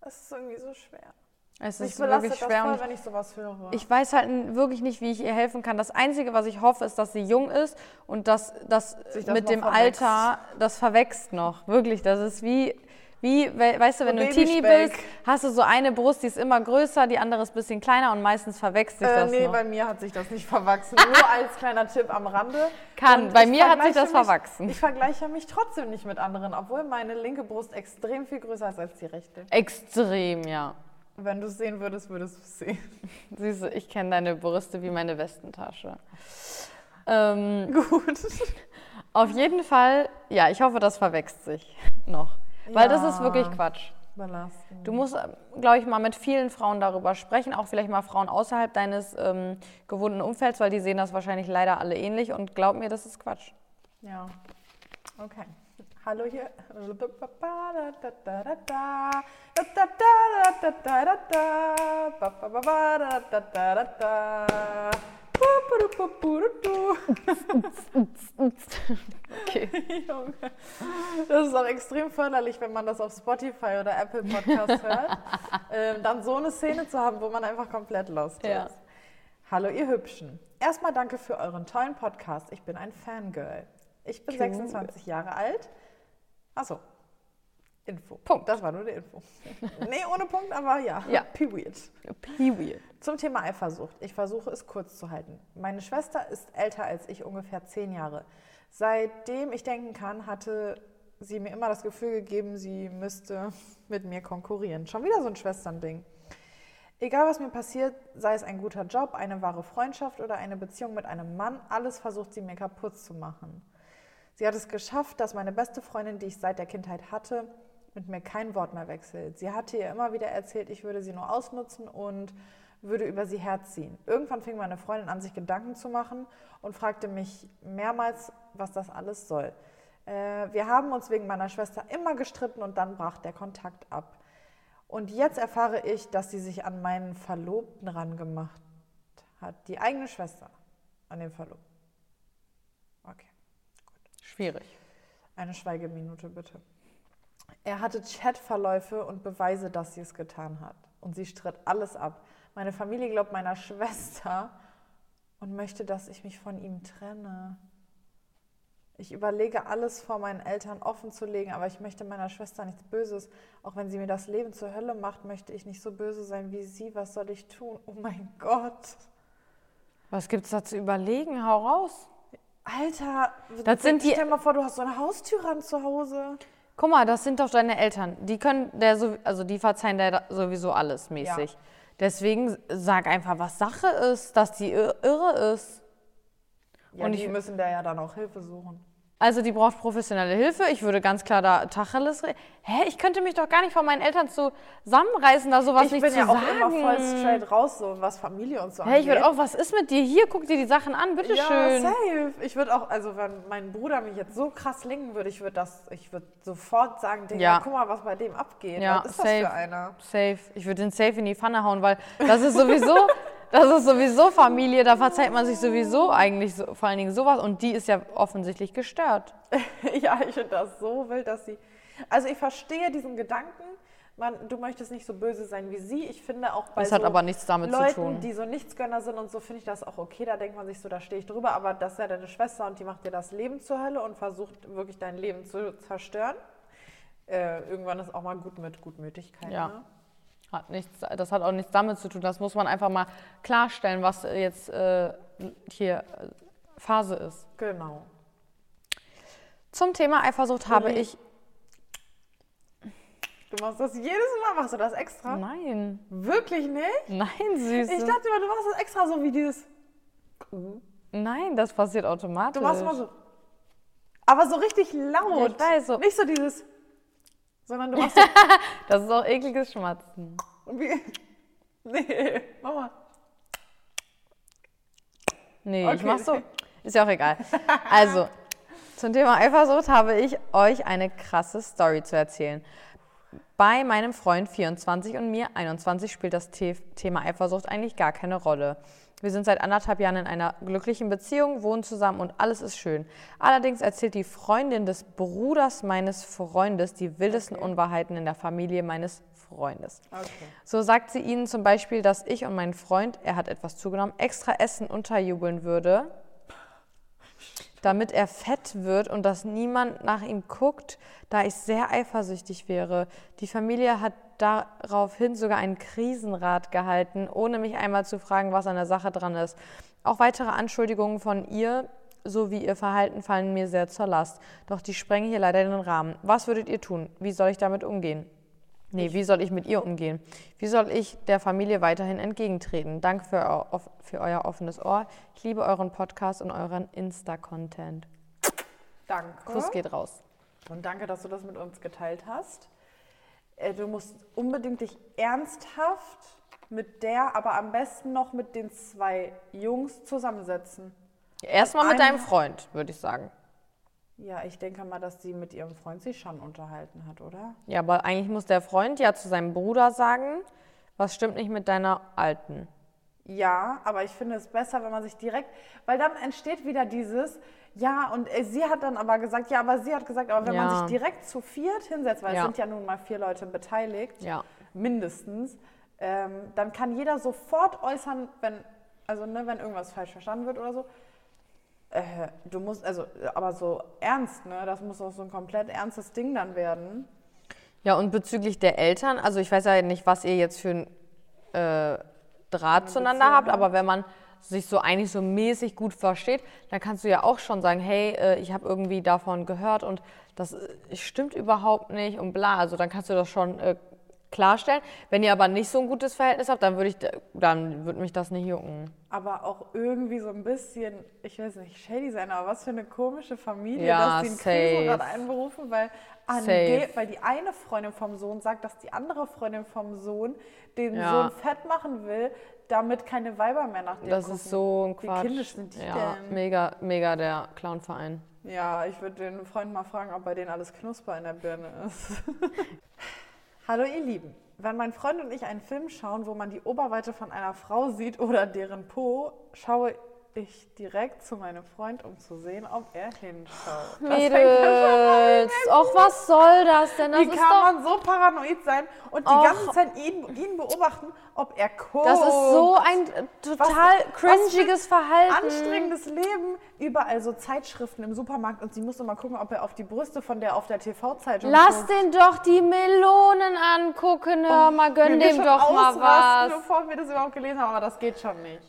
das ist irgendwie so schwer. Es ist wirklich schwer voll, wenn ich sowas höre. Ich weiß halt wirklich nicht, wie ich ihr helfen kann. Das Einzige, was ich hoffe, ist, dass sie jung ist und dass das mit dem Alter, das verwächst noch. Wirklich, das ist wie weißt du, wenn du Teenie bist, hast du so eine Brust, die ist immer größer, die andere ist ein bisschen kleiner und meistens verwächst sich das noch. Nee, bei mir hat sich das nicht verwachsen. Nur als kleiner Tipp am Rande. Bei mir hat sich das verwachsen. Ich vergleiche mich trotzdem nicht mit anderen, obwohl meine linke Brust extrem viel größer ist als die rechte. Extrem, ja. Wenn du es sehen würdest, würdest du es sehen. Siehst du, ich kenne deine Brüste wie meine Westentasche. Gut. Auf jeden Fall, ja, ich hoffe, das verwächst sich noch. Weil das ist wirklich Quatsch. Belastend. Du musst, glaube ich, mal mit vielen Frauen darüber sprechen, auch vielleicht mal Frauen außerhalb deines gewohnten Umfelds, weil die sehen das wahrscheinlich leider alle ähnlich und glaub mir, das ist Quatsch. Ja, okay. Hallo hier. Okay. Das ist auch extrem förderlich, wenn man das auf Spotify oder Apple Podcast hört, dann so eine Szene zu haben, wo man einfach komplett lost ist. Hallo ihr Hübschen. Erstmal danke für euren tollen Podcast. Ich bin ein Fangirl. Ich bin 26 Jahre alt. Achso. Info. Punkt. Das war nur die Info. Nee, ohne Punkt, aber ja. Ja. Period. Period. Zum Thema Eifersucht. Ich versuche es kurz zu halten. Meine Schwester ist älter als ich, ungefähr 10 Jahre. Seitdem ich denken kann, hatte sie mir immer das Gefühl gegeben, sie müsste mit mir konkurrieren. Schon wieder so ein Schwesternding. Egal, was mir passiert, sei es ein guter Job, eine wahre Freundschaft oder eine Beziehung mit einem Mann, alles versucht sie mir kaputt zu machen. Sie hat es geschafft, dass meine beste Freundin, die ich seit der Kindheit hatte, mit mir kein Wort mehr wechselt. Sie hatte ihr immer wieder erzählt, ich würde sie nur ausnutzen und würde über sie herziehen. Irgendwann fing meine Freundin an, sich Gedanken zu machen und fragte mich mehrmals, was das alles soll. Wir haben uns wegen meiner Schwester immer gestritten und dann brach der Kontakt ab. Und jetzt erfahre ich, dass sie sich an meinen Verlobten rangemacht hat. Die eigene Schwester an den Verlobten. Okay, gut. Schwierig. Eine Schweigeminute, bitte. Er hatte Chatverläufe und Beweise, dass sie es getan hat. Und sie stritt alles ab. Meine Familie glaubt meiner Schwester und möchte, dass ich mich von ihm trenne. Ich überlege, alles vor meinen Eltern offen zu legen, aber ich möchte meiner Schwester nichts Böses. Auch wenn sie mir das Leben zur Hölle macht, möchte ich nicht so böse sein wie sie. Was soll ich tun? Oh mein Gott. Was gibt's da zu überlegen? Hau raus. Alter, stell dir mal vor, du hast so eine Haustüren zu Hause. Guck mal, das sind doch deine Eltern. Die können die verzeihen dir sowieso alles mäßig. Ja. Deswegen sag einfach, was Sache ist, dass die irre ist. Ja, und die müssen da ja dann auch Hilfe suchen. Also die braucht professionelle Hilfe. Ich würde ganz klar da Tacheles reden. Hä, ich könnte mich doch gar nicht von meinen Eltern zusammenreißen, da sowas nicht zu sagen. Ich bin ja auch immer voll straight raus, so was Familie und so angeht. Hä, ich würde auch, was ist mit dir? Hier, guck dir die Sachen an, bitteschön. Ja, safe. Ich würde auch, also wenn mein Bruder mich jetzt so krass linken würde, ich würde sofort sagen, guck mal, was bei dem abgeht. Ja, was ist safe, das für einer? Safe. Ich würde den safe in die Pfanne hauen, weil das ist sowieso... Das ist sowieso Familie, da verzeiht man sich sowieso eigentlich vor allen Dingen sowas. Und die ist ja offensichtlich gestört. Ja, ich finde das so wild, dass sie... Also ich verstehe diesen Gedanken, du möchtest nicht so böse sein wie sie. Ich finde auch bei das so hat aber nichts damit Leuten, zu tun. Die so Nichtsgönner sind und so, finde ich das auch okay. Da denkt man sich so, da stehe ich drüber. Aber das ist ja deine Schwester und die macht dir das Leben zur Hölle und versucht wirklich dein Leben zu zerstören. Irgendwann ist auch mal gut mit Gutmütigkeit, ja. Ne? Das hat auch nichts damit zu tun. Das muss man einfach mal klarstellen, was jetzt hier Phase ist. Genau. Zum Thema Eifersucht habe ich... Du machst das jedes Mal? Machst du das extra? Nein. Wirklich nicht? Nein, Süße. Ich dachte immer, du machst das extra so wie dieses... Nein, das passiert automatisch. Du machst immer so... Aber so richtig laut. Ich weiß, so. Nicht so dieses... Sondern du machst so das ist auch ekliges Schmatzen. Nee, mach mal. Nee, okay. Ich mach so. Ist ja auch egal. Also, zum Thema Eifersucht habe ich euch eine krasse Story zu erzählen. Bei meinem Freund 24 und mir 21 spielt das Thema Eifersucht eigentlich gar keine Rolle. Wir sind seit anderthalb Jahren in einer glücklichen Beziehung, wohnen zusammen und alles ist schön. Allerdings erzählt die Freundin des Bruders meines Freundes die wildesten Unwahrheiten in der Familie meines Freundes. Okay. So sagt sie ihnen zum Beispiel, dass ich und mein Freund, er hat etwas zugenommen, extra Essen unterjubeln würde, damit er fett wird und dass niemand nach ihm guckt, da ich sehr eifersüchtig wäre. Die Familie hat daraufhin sogar einen Krisenrat gehalten, ohne mich einmal zu fragen, was an der Sache dran ist. Auch weitere Anschuldigungen von ihr sowie ihr Verhalten fallen mir sehr zur Last. Doch die sprengen hier leider den Rahmen. Was würdet ihr tun? Wie soll ich damit umgehen? Wie soll ich mit ihr umgehen? Wie soll ich der Familie weiterhin entgegentreten? Danke für euer offenes Ohr. Ich liebe euren Podcast und euren Insta-Content. Danke. Kuss geht raus. Und danke, dass du das mit uns geteilt hast. Du musst unbedingt dich ernsthaft mit der, aber am besten noch mit den 2 Jungs zusammensetzen. Erstmal mit deinem Freund, würde ich sagen. Ja, ich denke mal, dass sie mit ihrem Freund sich schon unterhalten hat, oder? Ja, aber eigentlich muss der Freund ja zu seinem Bruder sagen, was stimmt nicht mit deiner Alten. Ja, aber ich finde es besser, wenn man sich direkt, weil dann entsteht wieder dieses, ja, und sie hat dann aber gesagt, ja, aber sie hat gesagt, aber wenn man sich direkt zu viert hinsetzt, weil es sind ja nun mal 4 Leute beteiligt, mindestens, dann kann jeder sofort äußern, wenn also ne, wenn irgendwas falsch verstanden wird oder so, du musst, also, aber so ernst, ne, das muss auch so ein komplett ernstes Ding dann werden. Ja, und bezüglich der Eltern, also ich weiß ja nicht, was ihr jetzt für ein Draht zueinander habt, aber wenn man sich so eigentlich so mäßig gut versteht, dann kannst du ja auch schon sagen, hey, ich habe irgendwie davon gehört und das stimmt überhaupt nicht und bla, also dann kannst du das schon klarstellen. Wenn ihr aber nicht so ein gutes Verhältnis habt, dann würde mich das nicht jucken. Aber auch irgendwie so ein bisschen, ich weiß nicht, shady sein, aber was für eine komische Familie, ja, dass die einen Krisenrat einberufen, weil die eine Freundin vom Sohn sagt, dass die andere Freundin vom Sohn den Sohn fett machen will, damit keine Weiber mehr nach dem gucken. Das ist so ein Quatsch. Wie kindisch sind die denn? Mega, mega der Clownverein. Ja, ich würde den Freund mal fragen, ob bei denen alles Knusper in der Birne ist. Hallo ihr Lieben, wenn mein Freund und ich einen Film schauen, wo man die Oberweite von einer Frau sieht oder deren Po, schaue ich direkt zu meinem Freund, um zu sehen, ob er hinschaut. Mädels, och, was soll das denn? Das Wie ist kann man so paranoid sein und die ganze Zeit ihn beobachten, ob er guckt? Das ist so ein total cringiges Verhalten. Anstrengendes Leben. Überall so Zeitschriften im Supermarkt und sie muss immer gucken, ob er auf die Brüste von der auf der TV-Zeitung guckt. Den doch die Melonen angucken, hör mal, gönn dem doch mal was. Bevor wir das überhaupt gelesen haben, aber das geht schon nicht.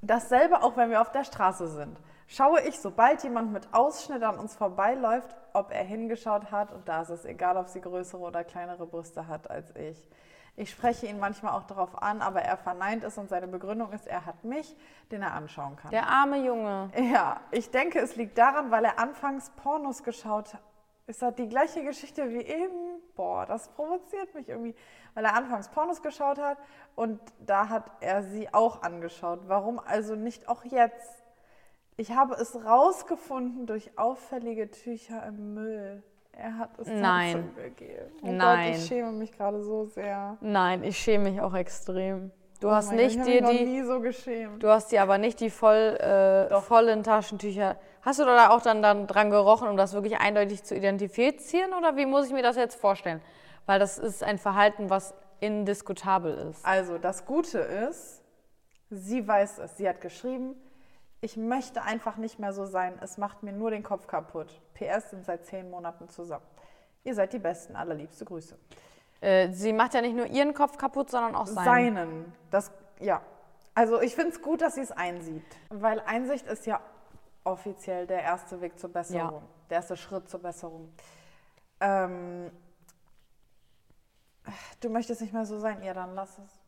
Dasselbe auch, wenn wir auf der Straße sind. Schaue ich, sobald jemand mit Ausschnitt an uns vorbeiläuft, ob er hingeschaut hat und da ist es egal, ob sie größere oder kleinere Brüste hat als ich. Ich spreche ihn manchmal auch darauf an, aber er verneint es und seine Begründung ist, er hat mich, den er anschauen kann. Der arme Junge. Ja, ich denke, es liegt daran, weil er anfangs Pornos geschaut hat. Ist das die gleiche Geschichte wie eben? Boah, das provoziert mich irgendwie. Weil er anfangs Pornos geschaut hat und da hat er sie auch angeschaut. Warum also nicht auch jetzt? Ich habe es rausgefunden durch auffällige Tücher im Müll. Er hat es dazu gegeben. Oh Gott, ich schäme mich gerade so sehr. Nein, ich schäme mich auch extrem. Du hast dir aber nicht die vollen Taschentücher. Hast du da auch dann dran gerochen, um das wirklich eindeutig zu identifizieren? Oder wie muss ich mir das jetzt vorstellen? Weil das ist ein Verhalten, was indiskutabel ist. Also das Gute ist, sie weiß es. Sie hat geschrieben, ich möchte einfach nicht mehr so sein. Es macht mir nur den Kopf kaputt. PS sind seit 10 Monaten zusammen. Ihr seid die Besten. Allerliebste Grüße. Sie macht ja nicht nur ihren Kopf kaputt, sondern auch seinen. Also ich finde es gut, dass sie es einsieht. Weil Einsicht ist ja offiziell der erste Weg zur Besserung. Ja. Der erste Schritt zur Besserung. Du möchtest nicht mehr so sein? Ja, dann lass es.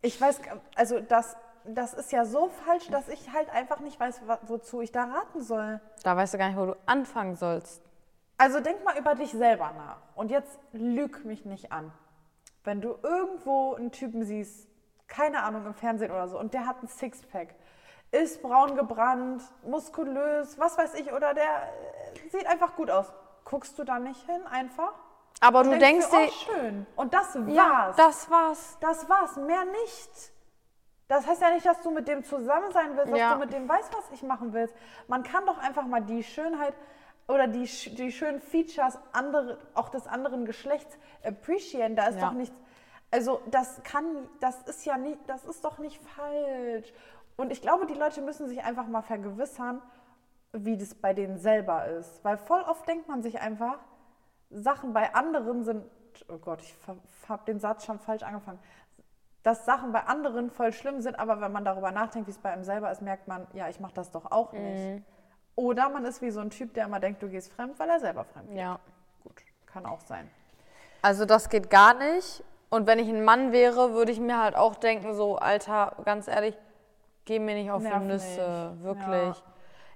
Ich weiß, also das ist ja so falsch, dass ich halt einfach nicht weiß, wozu ich da raten soll. Da weißt du gar nicht, wo du anfangen sollst. Also denk mal über dich selber nach. Und jetzt lüg mich nicht an. Wenn du irgendwo einen Typen siehst, keine Ahnung, im Fernsehen oder so, und der hat ein Sixpack, ist braun gebrannt, muskulös, was weiß ich, oder der sieht einfach gut aus. Guckst du da nicht hin einfach? Aber du denkst dir, oh, schön. Und das war's. Ja, das war's. Das war's, mehr nicht. Das heißt ja nicht, dass du mit dem zusammen sein willst, dass du mit dem weißt, was ich machen willst. Man kann doch einfach mal die Schönheit oder die schönen Features auch des anderen Geschlechts appreciaten, da ist doch nichts, also das ist doch nicht falsch. Und ich glaube, die Leute müssen sich einfach mal vergewissern, wie das bei denen selber ist, weil voll oft denkt man sich einfach, Sachen bei anderen sind, oh Gott, ich habe den Satz schon falsch angefangen, dass Sachen bei anderen voll schlimm sind, aber wenn man darüber nachdenkt, wie es bei einem selber ist, merkt man, ja, ich mache das doch auch nicht. Oder man ist wie so ein Typ, der immer denkt, du gehst fremd, weil er selber fremd geht. Ja. Gut, kann auch sein. Also das geht gar nicht. Und wenn ich ein Mann wäre, würde ich mir halt auch denken, so, Alter, ganz ehrlich, geh mir nicht auf die Nüsse, wirklich. Ja.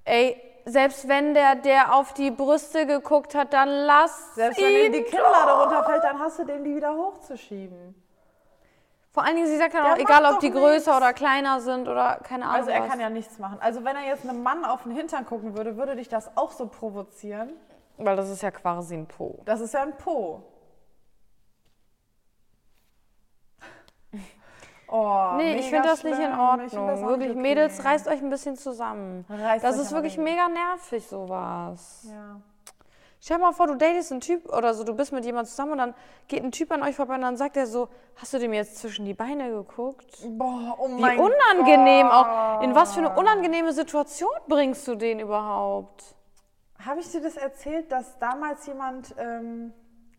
Ey, selbst wenn der auf die Brüste geguckt hat, dann lass ihn. Selbst wenn ihm die Kinnlade runterfällt, dann hast du den, die wieder hochzuschieben. Vor allen Dingen, sie sagt dann auch, egal ob die größer oder kleiner sind oder keine Ahnung. Also er kann ja nichts machen. Also wenn er jetzt einem Mann auf den Hintern gucken würde, würde dich das auch so provozieren? Weil das ist ja quasi ein Po. Das ist ja ein Po. Oh, nee, ich finde das nicht in Ordnung. Wirklich, Mädels, reißt euch ein bisschen zusammen. Das ist wirklich mega nervig, sowas. Ja. Stell dir mal vor, du datest einen Typ oder so, du bist mit jemandem zusammen und dann geht ein Typ an euch vorbei und dann sagt er so, hast du dem jetzt zwischen die Beine geguckt? Boah, oh mein Gott. Wie unangenehm auch. In was für eine unangenehme Situation bringst du den überhaupt? Habe ich dir das erzählt, dass damals jemand,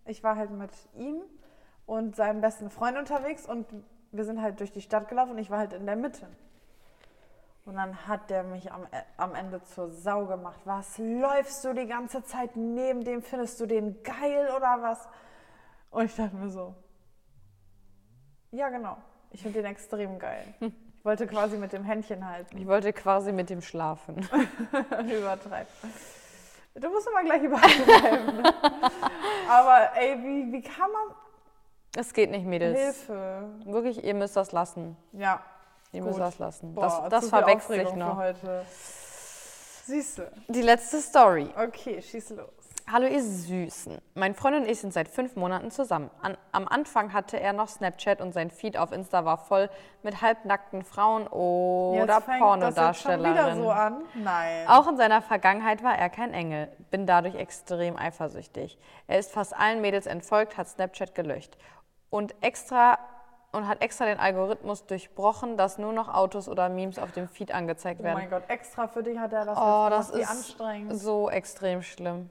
ich war halt mit ihm und seinem besten Freund unterwegs und wir sind halt durch die Stadt gelaufen und ich war halt in der Mitte. Und dann hat der mich am Ende zur Sau gemacht. Was läufst du die ganze Zeit neben dem? Findest du den geil oder was? Und ich dachte mir so, ja genau, ich finde den extrem geil. Ich wollte quasi mit dem Händchen halten. Ich wollte quasi mit dem schlafen. Übertreiben. Du musst immer gleich übertreiben. Ne? Aber ey, wie kann man... Es geht nicht, Mädels. Hilfe. Wirklich, ihr müsst das lassen. Ja. Ihr müsst das lassen. Boah, das verwechsel ich noch. Für heute. Siehst du. Die letzte Story. Okay, schieß los. Hallo ihr Süßen. Mein Freund und ich sind seit 5 Monaten zusammen. Am Anfang hatte er noch Snapchat und sein Feed auf Insta war voll mit halbnackten Frauen oder Pornodarstellerinnen. Jetzt fängt das schon wieder so an? Nein. Auch in seiner Vergangenheit war er kein Engel. Bin dadurch extrem eifersüchtig. Er ist fast allen Mädels entfolgt, hat Snapchat gelöscht. Und hat extra den Algorithmus durchbrochen, dass nur noch Autos oder Memes auf dem Feed angezeigt werden. Oh mein Gott, extra für dich hat er das gemacht. Das ist anstrengend. So extrem schlimm.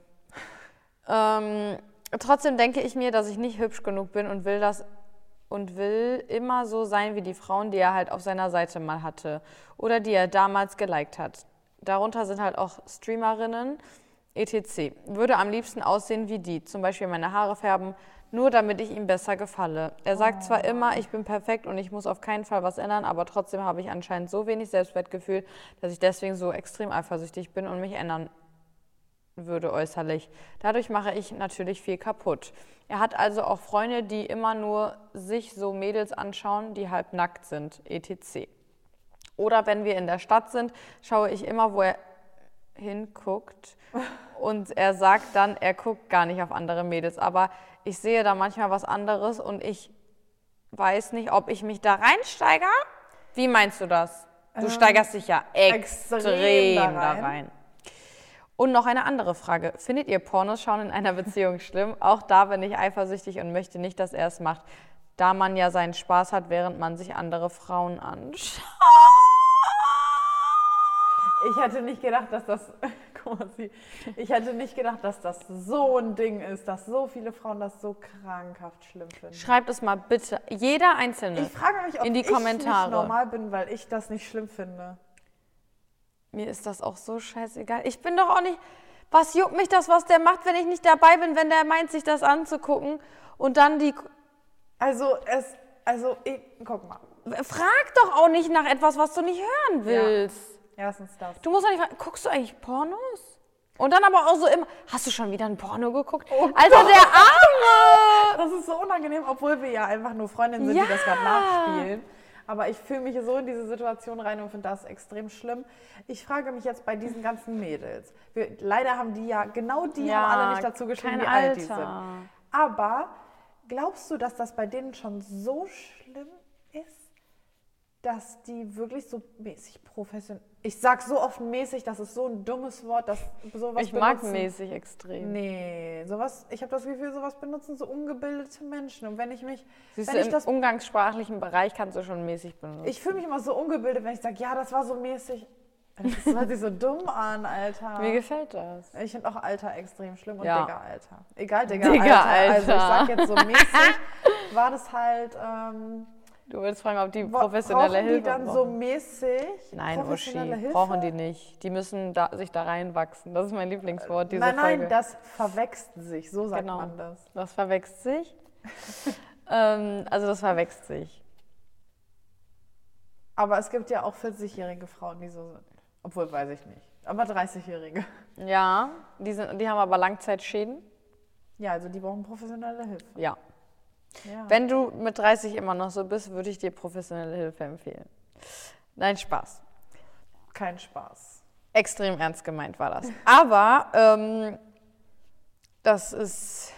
Trotzdem denke ich mir, dass ich nicht hübsch genug bin und will immer so sein wie die Frauen, die er halt auf seiner Seite mal hatte oder die er damals geliked hat. Darunter sind halt auch Streamerinnen, etc. Würde am liebsten aussehen wie die, zum Beispiel meine Haare färben, nur damit ich ihm besser gefalle. Er sagt zwar immer, ich bin perfekt und ich muss auf keinen Fall was ändern, aber trotzdem habe ich anscheinend so wenig Selbstwertgefühl, dass ich deswegen so extrem eifersüchtig bin und mich ändern würde äußerlich. Dadurch mache ich natürlich viel kaputt. Er hat also auch Freunde, die immer nur sich so Mädels anschauen, die halb nackt sind, etc. Oder wenn wir in der Stadt sind, schaue ich immer, wo er hinguckt und er sagt dann, er guckt gar nicht auf andere Mädels, aber ich sehe da manchmal was anderes und ich weiß nicht, ob ich mich da reinsteigere. Wie meinst du das? Du steigerst dich ja extrem da rein. Und noch eine andere Frage. Findet ihr Pornos schauen in einer Beziehung schlimm? Auch da bin ich eifersüchtig und möchte nicht, dass er es macht, da man ja seinen Spaß hat, während man sich andere Frauen anschaut. Ich hätte nicht gedacht, dass das so ein Ding ist, dass so viele Frauen das so krankhaft schlimm finden. Schreibt es mal bitte, jeder Einzelne. Ich frage mich, ob ich nicht normal bin, weil ich das nicht schlimm finde. Mir ist das auch so scheißegal. Ich bin doch auch nicht, was juckt mich das, was der macht, wenn ich nicht dabei bin, wenn der meint, sich das anzugucken und dann die... guck mal. Frag doch auch nicht nach etwas, was du nicht hören willst. Ja. Erstens das. Du musst doch nicht fragen, guckst du eigentlich Pornos? Und dann aber auch so immer, hast du schon wieder ein Porno geguckt? Oh also Gott. Der Arme! Das ist so unangenehm, obwohl wir ja einfach nur Freundinnen sind, die das gerade nachspielen. Aber ich fühle mich so in diese Situation rein und finde das extrem schlimm. Ich frage mich jetzt bei diesen ganzen Mädels. Leider haben die ja, genau die haben alle nicht dazu geschrieben, wie alt die sind. Aber glaubst du, dass das bei denen schon so schlimm ist? Dass die wirklich so mäßig professionell... Ich sag so oft mäßig, das ist so ein dummes Wort, dass sowas ich benutzen... Ich mag mäßig extrem. Nee, sowas... Ich habe das Gefühl, sowas benutzen so ungebildete Menschen. Und wenn ich mich... Im umgangssprachlichen Bereich kannst du schon mäßig benutzen. Ich fühle mich immer so ungebildet, wenn ich sage, ja, das war so mäßig. Das hört sich so dumm an, Alter. Mir gefällt das. Ich finde auch Alter extrem schlimm und ja. Digga, Alter. Egal, Digga, Alter. Also ich sag jetzt so mäßig, war das halt... Du willst fragen, ob die professionelle Hilfe brauchen. Brauchen die dann so mäßig? Nein, Uschi, brauchen die nicht. Die müssen sich da reinwachsen. Das ist mein Lieblingswort, diese Folge. Nein, das verwächst sich, so sagt man das. Das verwächst sich? Das verwächst sich. Aber es gibt ja auch 40-jährige Frauen, die so sind. Obwohl, weiß ich nicht. Aber 30-jährige. Ja, die haben aber Langzeitschäden. Ja, also die brauchen professionelle Hilfe. Ja. Ja. Wenn du mit 30 immer noch so bist, würde ich dir professionelle Hilfe empfehlen. Nein, Spaß. Kein Spaß. Extrem ernst gemeint war das. Aber das ist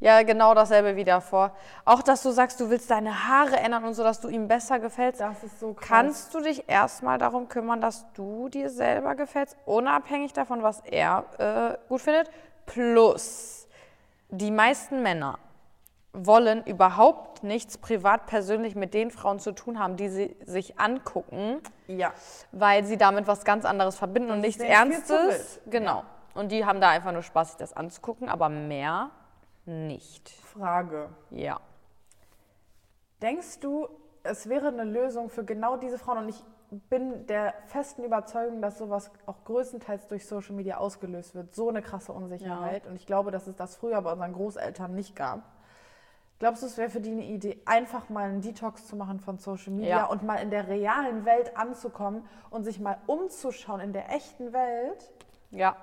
ja genau dasselbe wieder vor. Auch, dass du sagst, du willst deine Haare ändern und so, dass du ihm besser gefällst. Das ist so krass. Kannst du dich erstmal darum kümmern, dass du dir selber gefällst, unabhängig davon, was er gut findet? plus die meisten Männer wollen überhaupt nichts privat persönlich mit den Frauen zu tun haben, die sie sich angucken, ja, weil sie damit was ganz anderes verbinden und nichts Ernstes. Genau. Und die haben da einfach nur Spaß, sich das anzugucken, aber mehr nicht. Frage. Ja. Denkst du, es wäre eine Lösung für genau diese Frauen? Und ich bin der festen Überzeugung, dass sowas auch größtenteils durch Social Media ausgelöst wird. So eine krasse Unsicherheit. Ja. Und ich glaube, dass es das früher bei unseren Großeltern nicht gab. Glaubst du, es wäre für die eine Idee, einfach mal einen Detox zu machen von Social Media, ja, und mal in der realen Welt anzukommen und sich mal umzuschauen in der echten Welt? Ja.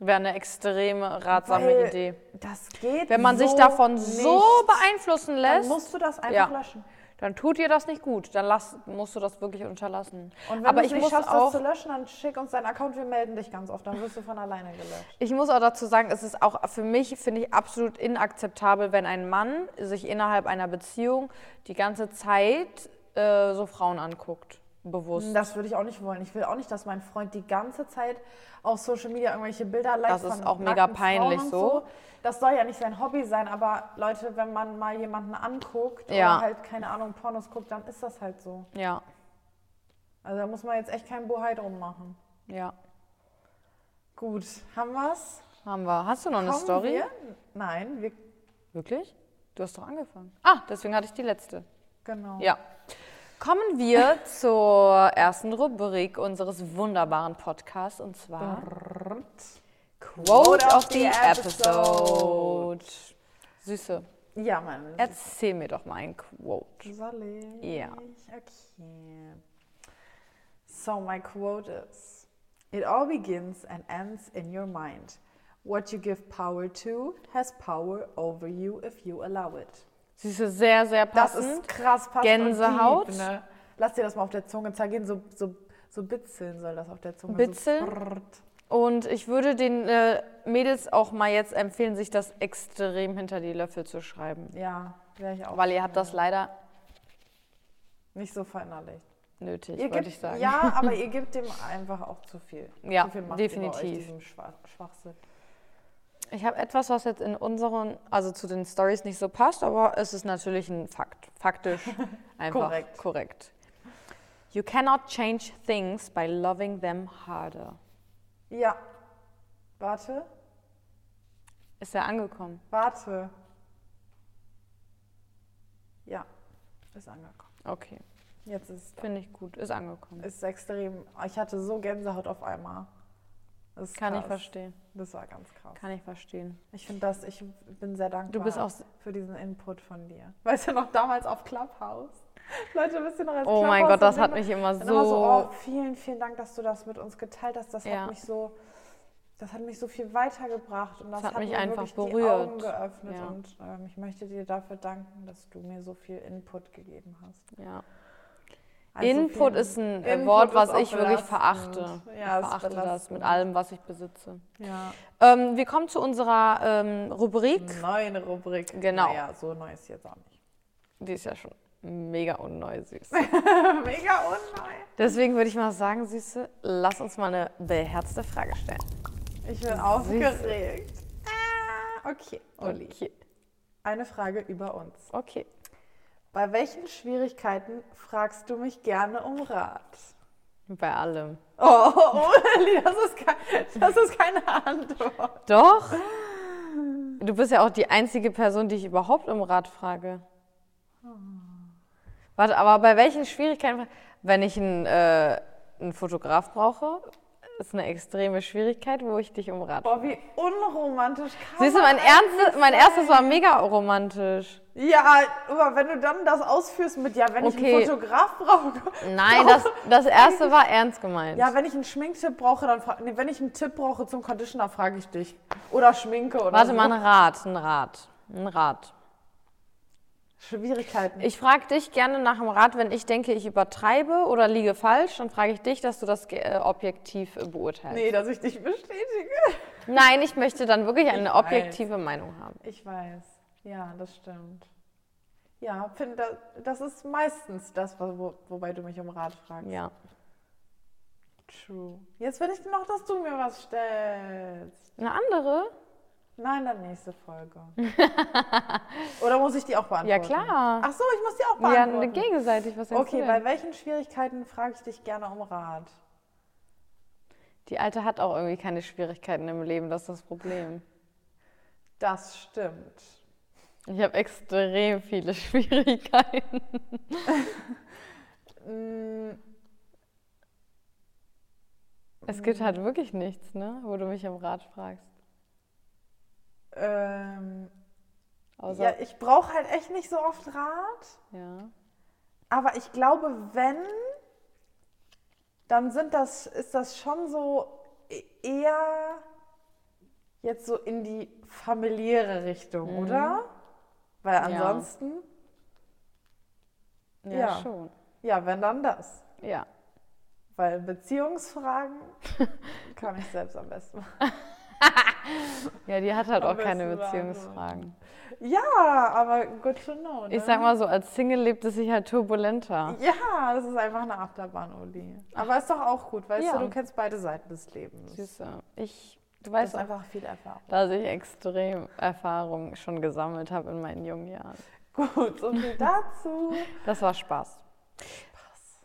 Wäre eine extreme ratsame Idee. Das geht. Wenn man so sich davon nicht so beeinflussen lässt, dann musst du das einfach, ja, löschen. Dann tut dir das nicht gut. Dann musst du das wirklich unterlassen. Und wenn du nicht schaffst, das zu löschen, dann schick uns deinen Account, wir melden dich ganz oft. Dann wirst du von alleine gelöscht. Ich muss auch dazu sagen, es ist auch für mich, finde ich, absolut inakzeptabel, wenn ein Mann sich innerhalb einer Beziehung die ganze Zeit so Frauen anguckt. Bewusst. Das würde ich auch nicht wollen. Ich will auch nicht, dass mein Freund die ganze Zeit auf Social Media irgendwelche Bilder liked. Das ist auch mega peinlich so. Das soll ja nicht sein Hobby sein, aber Leute, wenn man mal jemanden anguckt, ja, oder halt, keine Ahnung, Pornos guckt, dann ist das halt so. Ja. Also da muss man jetzt echt keinen Bohai drum machen. Ja. Gut, haben wir's? Haben wir. Hast du noch eine Story? Nein. Wirklich? Du hast doch angefangen. Ah, deswegen hatte ich die letzte. Genau. Ja. Kommen wir zur ersten Rubrik unseres wunderbaren Podcasts, und zwar Quote of the Episode. Süße. Ja, Mann. Erzähl mir doch mal ein Quote. Soll ich? Ja. Okay. So, my quote is: It all begins and ends in your mind. What you give power to has power over you if you allow it. Sie ist sehr, sehr passend. Das ist krass passend. Gänsehaut. Lieb, ne? Lass dir das mal auf der Zunge zergehen. So bitzeln soll das auf der Zunge. Bitzeln. So. Und ich würde den Mädels auch mal jetzt empfehlen, sich das extrem hinter die Löffel zu schreiben. Ja, wäre ich auch. Weil ihr habt das leider nicht so verinnerlicht. Nötig, wollte ich sagen. Ja, aber ihr gebt dem einfach auch zu viel. Ja, zu viel Macht definitiv. Über euch, diesem Schwachsinn. Ich habe etwas, was jetzt in unseren, also zu den Storys nicht so passt, aber es ist natürlich ein Fakt. Faktisch einfach korrekt. You cannot change things by loving them harder. Ja. Warte. Ist er angekommen? Warte. Ja, ist angekommen. Okay. Jetzt ist. Finde ich gut, ist angekommen. Ist extrem. Ich hatte so Gänsehaut auf einmal. Das kann krass. Ich verstehen. Das war ganz krass. Kann ich verstehen. Ich finde das, ich bin sehr dankbar für diesen Input von dir. Weißt du noch, damals auf Clubhouse? Leute, wisst ihr noch als Clubhouse? Oh mein Gott, das hat mich immer so, oh, vielen, vielen Dank, dass du das mit uns geteilt hast. Das, ja, hat mich so, das hat mich so viel weitergebracht. Und das hat mich einfach berührt. Die Augen geöffnet. Ja. Und ich möchte dir dafür danken, dass du mir so viel Input gegeben hast. Ja. Also Input ist ein Input Wort, was ich wirklich verachte. Ja, ich verachte das mit allem, was ich besitze. Ja. Wir kommen zu unserer Rubrik. Neue Rubrik. Genau. Naja, so neu ist jetzt auch nicht. Die ist ja schon mega unneu, süß. Mega unneu. Deswegen würde ich mal sagen, Süße, lass uns mal eine beherzte Frage stellen. Ich bin aufgeregt. Okay, Uli. Okay. Eine Frage über uns. Okay. Bei welchen Schwierigkeiten fragst du mich gerne um Rat? Bei allem. Oh, Uli, das ist keine Antwort. Doch. Du bist ja auch die einzige Person, die ich überhaupt um Rat frage. Oh. Warte, aber bei welchen Schwierigkeiten? Wenn ich einen Fotograf brauche, ist eine extreme Schwierigkeit, wo ich dich um Rat frage. Boah, wie unromantisch. Siehst du, mein erstes war mega romantisch. Ja, aber wenn du dann das ausführst mit, ja, wenn okay. ich einen Fotograf brauche... Nein, das erste war ernst gemeint. Ja, wenn ich einen Schminktipp brauche, wenn ich einen Tipp brauche zum Conditioner, frage ich dich. Oder Schminke oder Warte so. Mal, ein Rat. Schwierigkeiten. Ich frage dich gerne nach dem Rat, wenn ich denke, ich übertreibe oder liege falsch, dann frage ich dich, dass du das objektiv beurteilst. Nee, dass ich dich bestätige. Nein, ich möchte dann wirklich eine objektive Meinung haben. Ich weiß. Ja, das stimmt. Ja, das ist meistens das, wobei du mich um Rat fragst. Ja. True. Jetzt will ich noch, dass du mir was stellst. Eine andere? Nein, dann nächste Folge. Oder muss ich die auch beantworten? Ja, klar. Ach so, ich muss die auch beantworten? Ja, gegenseitig. Was denkst du denn? Okay, bei welchen Schwierigkeiten frage ich dich gerne um Rat? Die Alte hat auch irgendwie keine Schwierigkeiten im Leben, das ist das Problem. Das stimmt. Ich habe extrem viele Schwierigkeiten. Es gibt halt wirklich nichts, ne, wo du mich um Rat fragst. Ja, ich brauche halt echt nicht so oft Rat. Ja. Aber ich glaube, wenn, dann ist das schon so eher jetzt so in die familiäre Richtung, oder? Weil ansonsten... Ja, schon. Ja, wenn dann das. Ja. Weil Beziehungsfragen kann ich selbst am besten machen. Ja, die hat halt auch keine Beziehungsfragen. Ja, aber good to know. Ne? Ich sag mal so, als Single lebt es sich halt turbulenter. Ja, das ist einfach eine Achterbahn, Uli. Aber ist doch auch gut, weißt du, du kennst beide Seiten des Lebens. Süße. Du weißt einfach viel Erfahrung. Dass ich extrem Erfahrung schon gesammelt habe in meinen jungen Jahren. Gut, so viel dazu. Das war Spaß.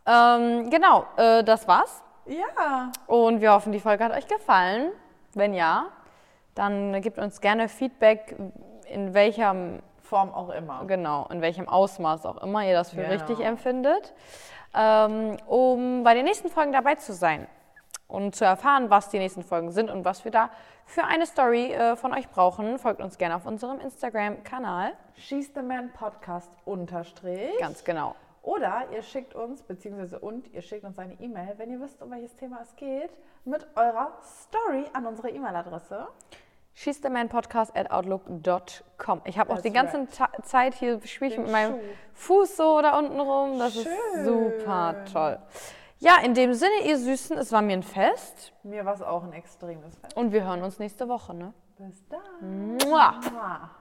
Genau, das war's. Ja. Und wir hoffen, die Folge hat euch gefallen. Wenn ja, dann gebt uns gerne Feedback, in welcher Form auch immer. Genau, in welchem Ausmaß auch immer ihr das für richtig empfindet, um bei den nächsten Folgen dabei zu sein und zu erfahren, was die nächsten Folgen sind und was wir da für eine Story von euch brauchen. Folgt uns gerne auf unserem Instagram-Kanal. She's the Man Podcast _ Ganz genau. Oder ihr schickt uns, eine E-Mail, wenn ihr wisst, um welches Thema es geht, mit eurer Story an unsere E-Mail-Adresse. sheisthemanpodcast@outlook.com. Ich habe auch die ganze Zeit hier spiele ich mit meinem Fuß so da unten rum. Das ist super toll. Ja, in dem Sinne, ihr Süßen, es war mir ein Fest. Mir war es auch ein extremes Fest. Und wir hören uns nächste Woche, ne? Bis dann. Mua. Mua.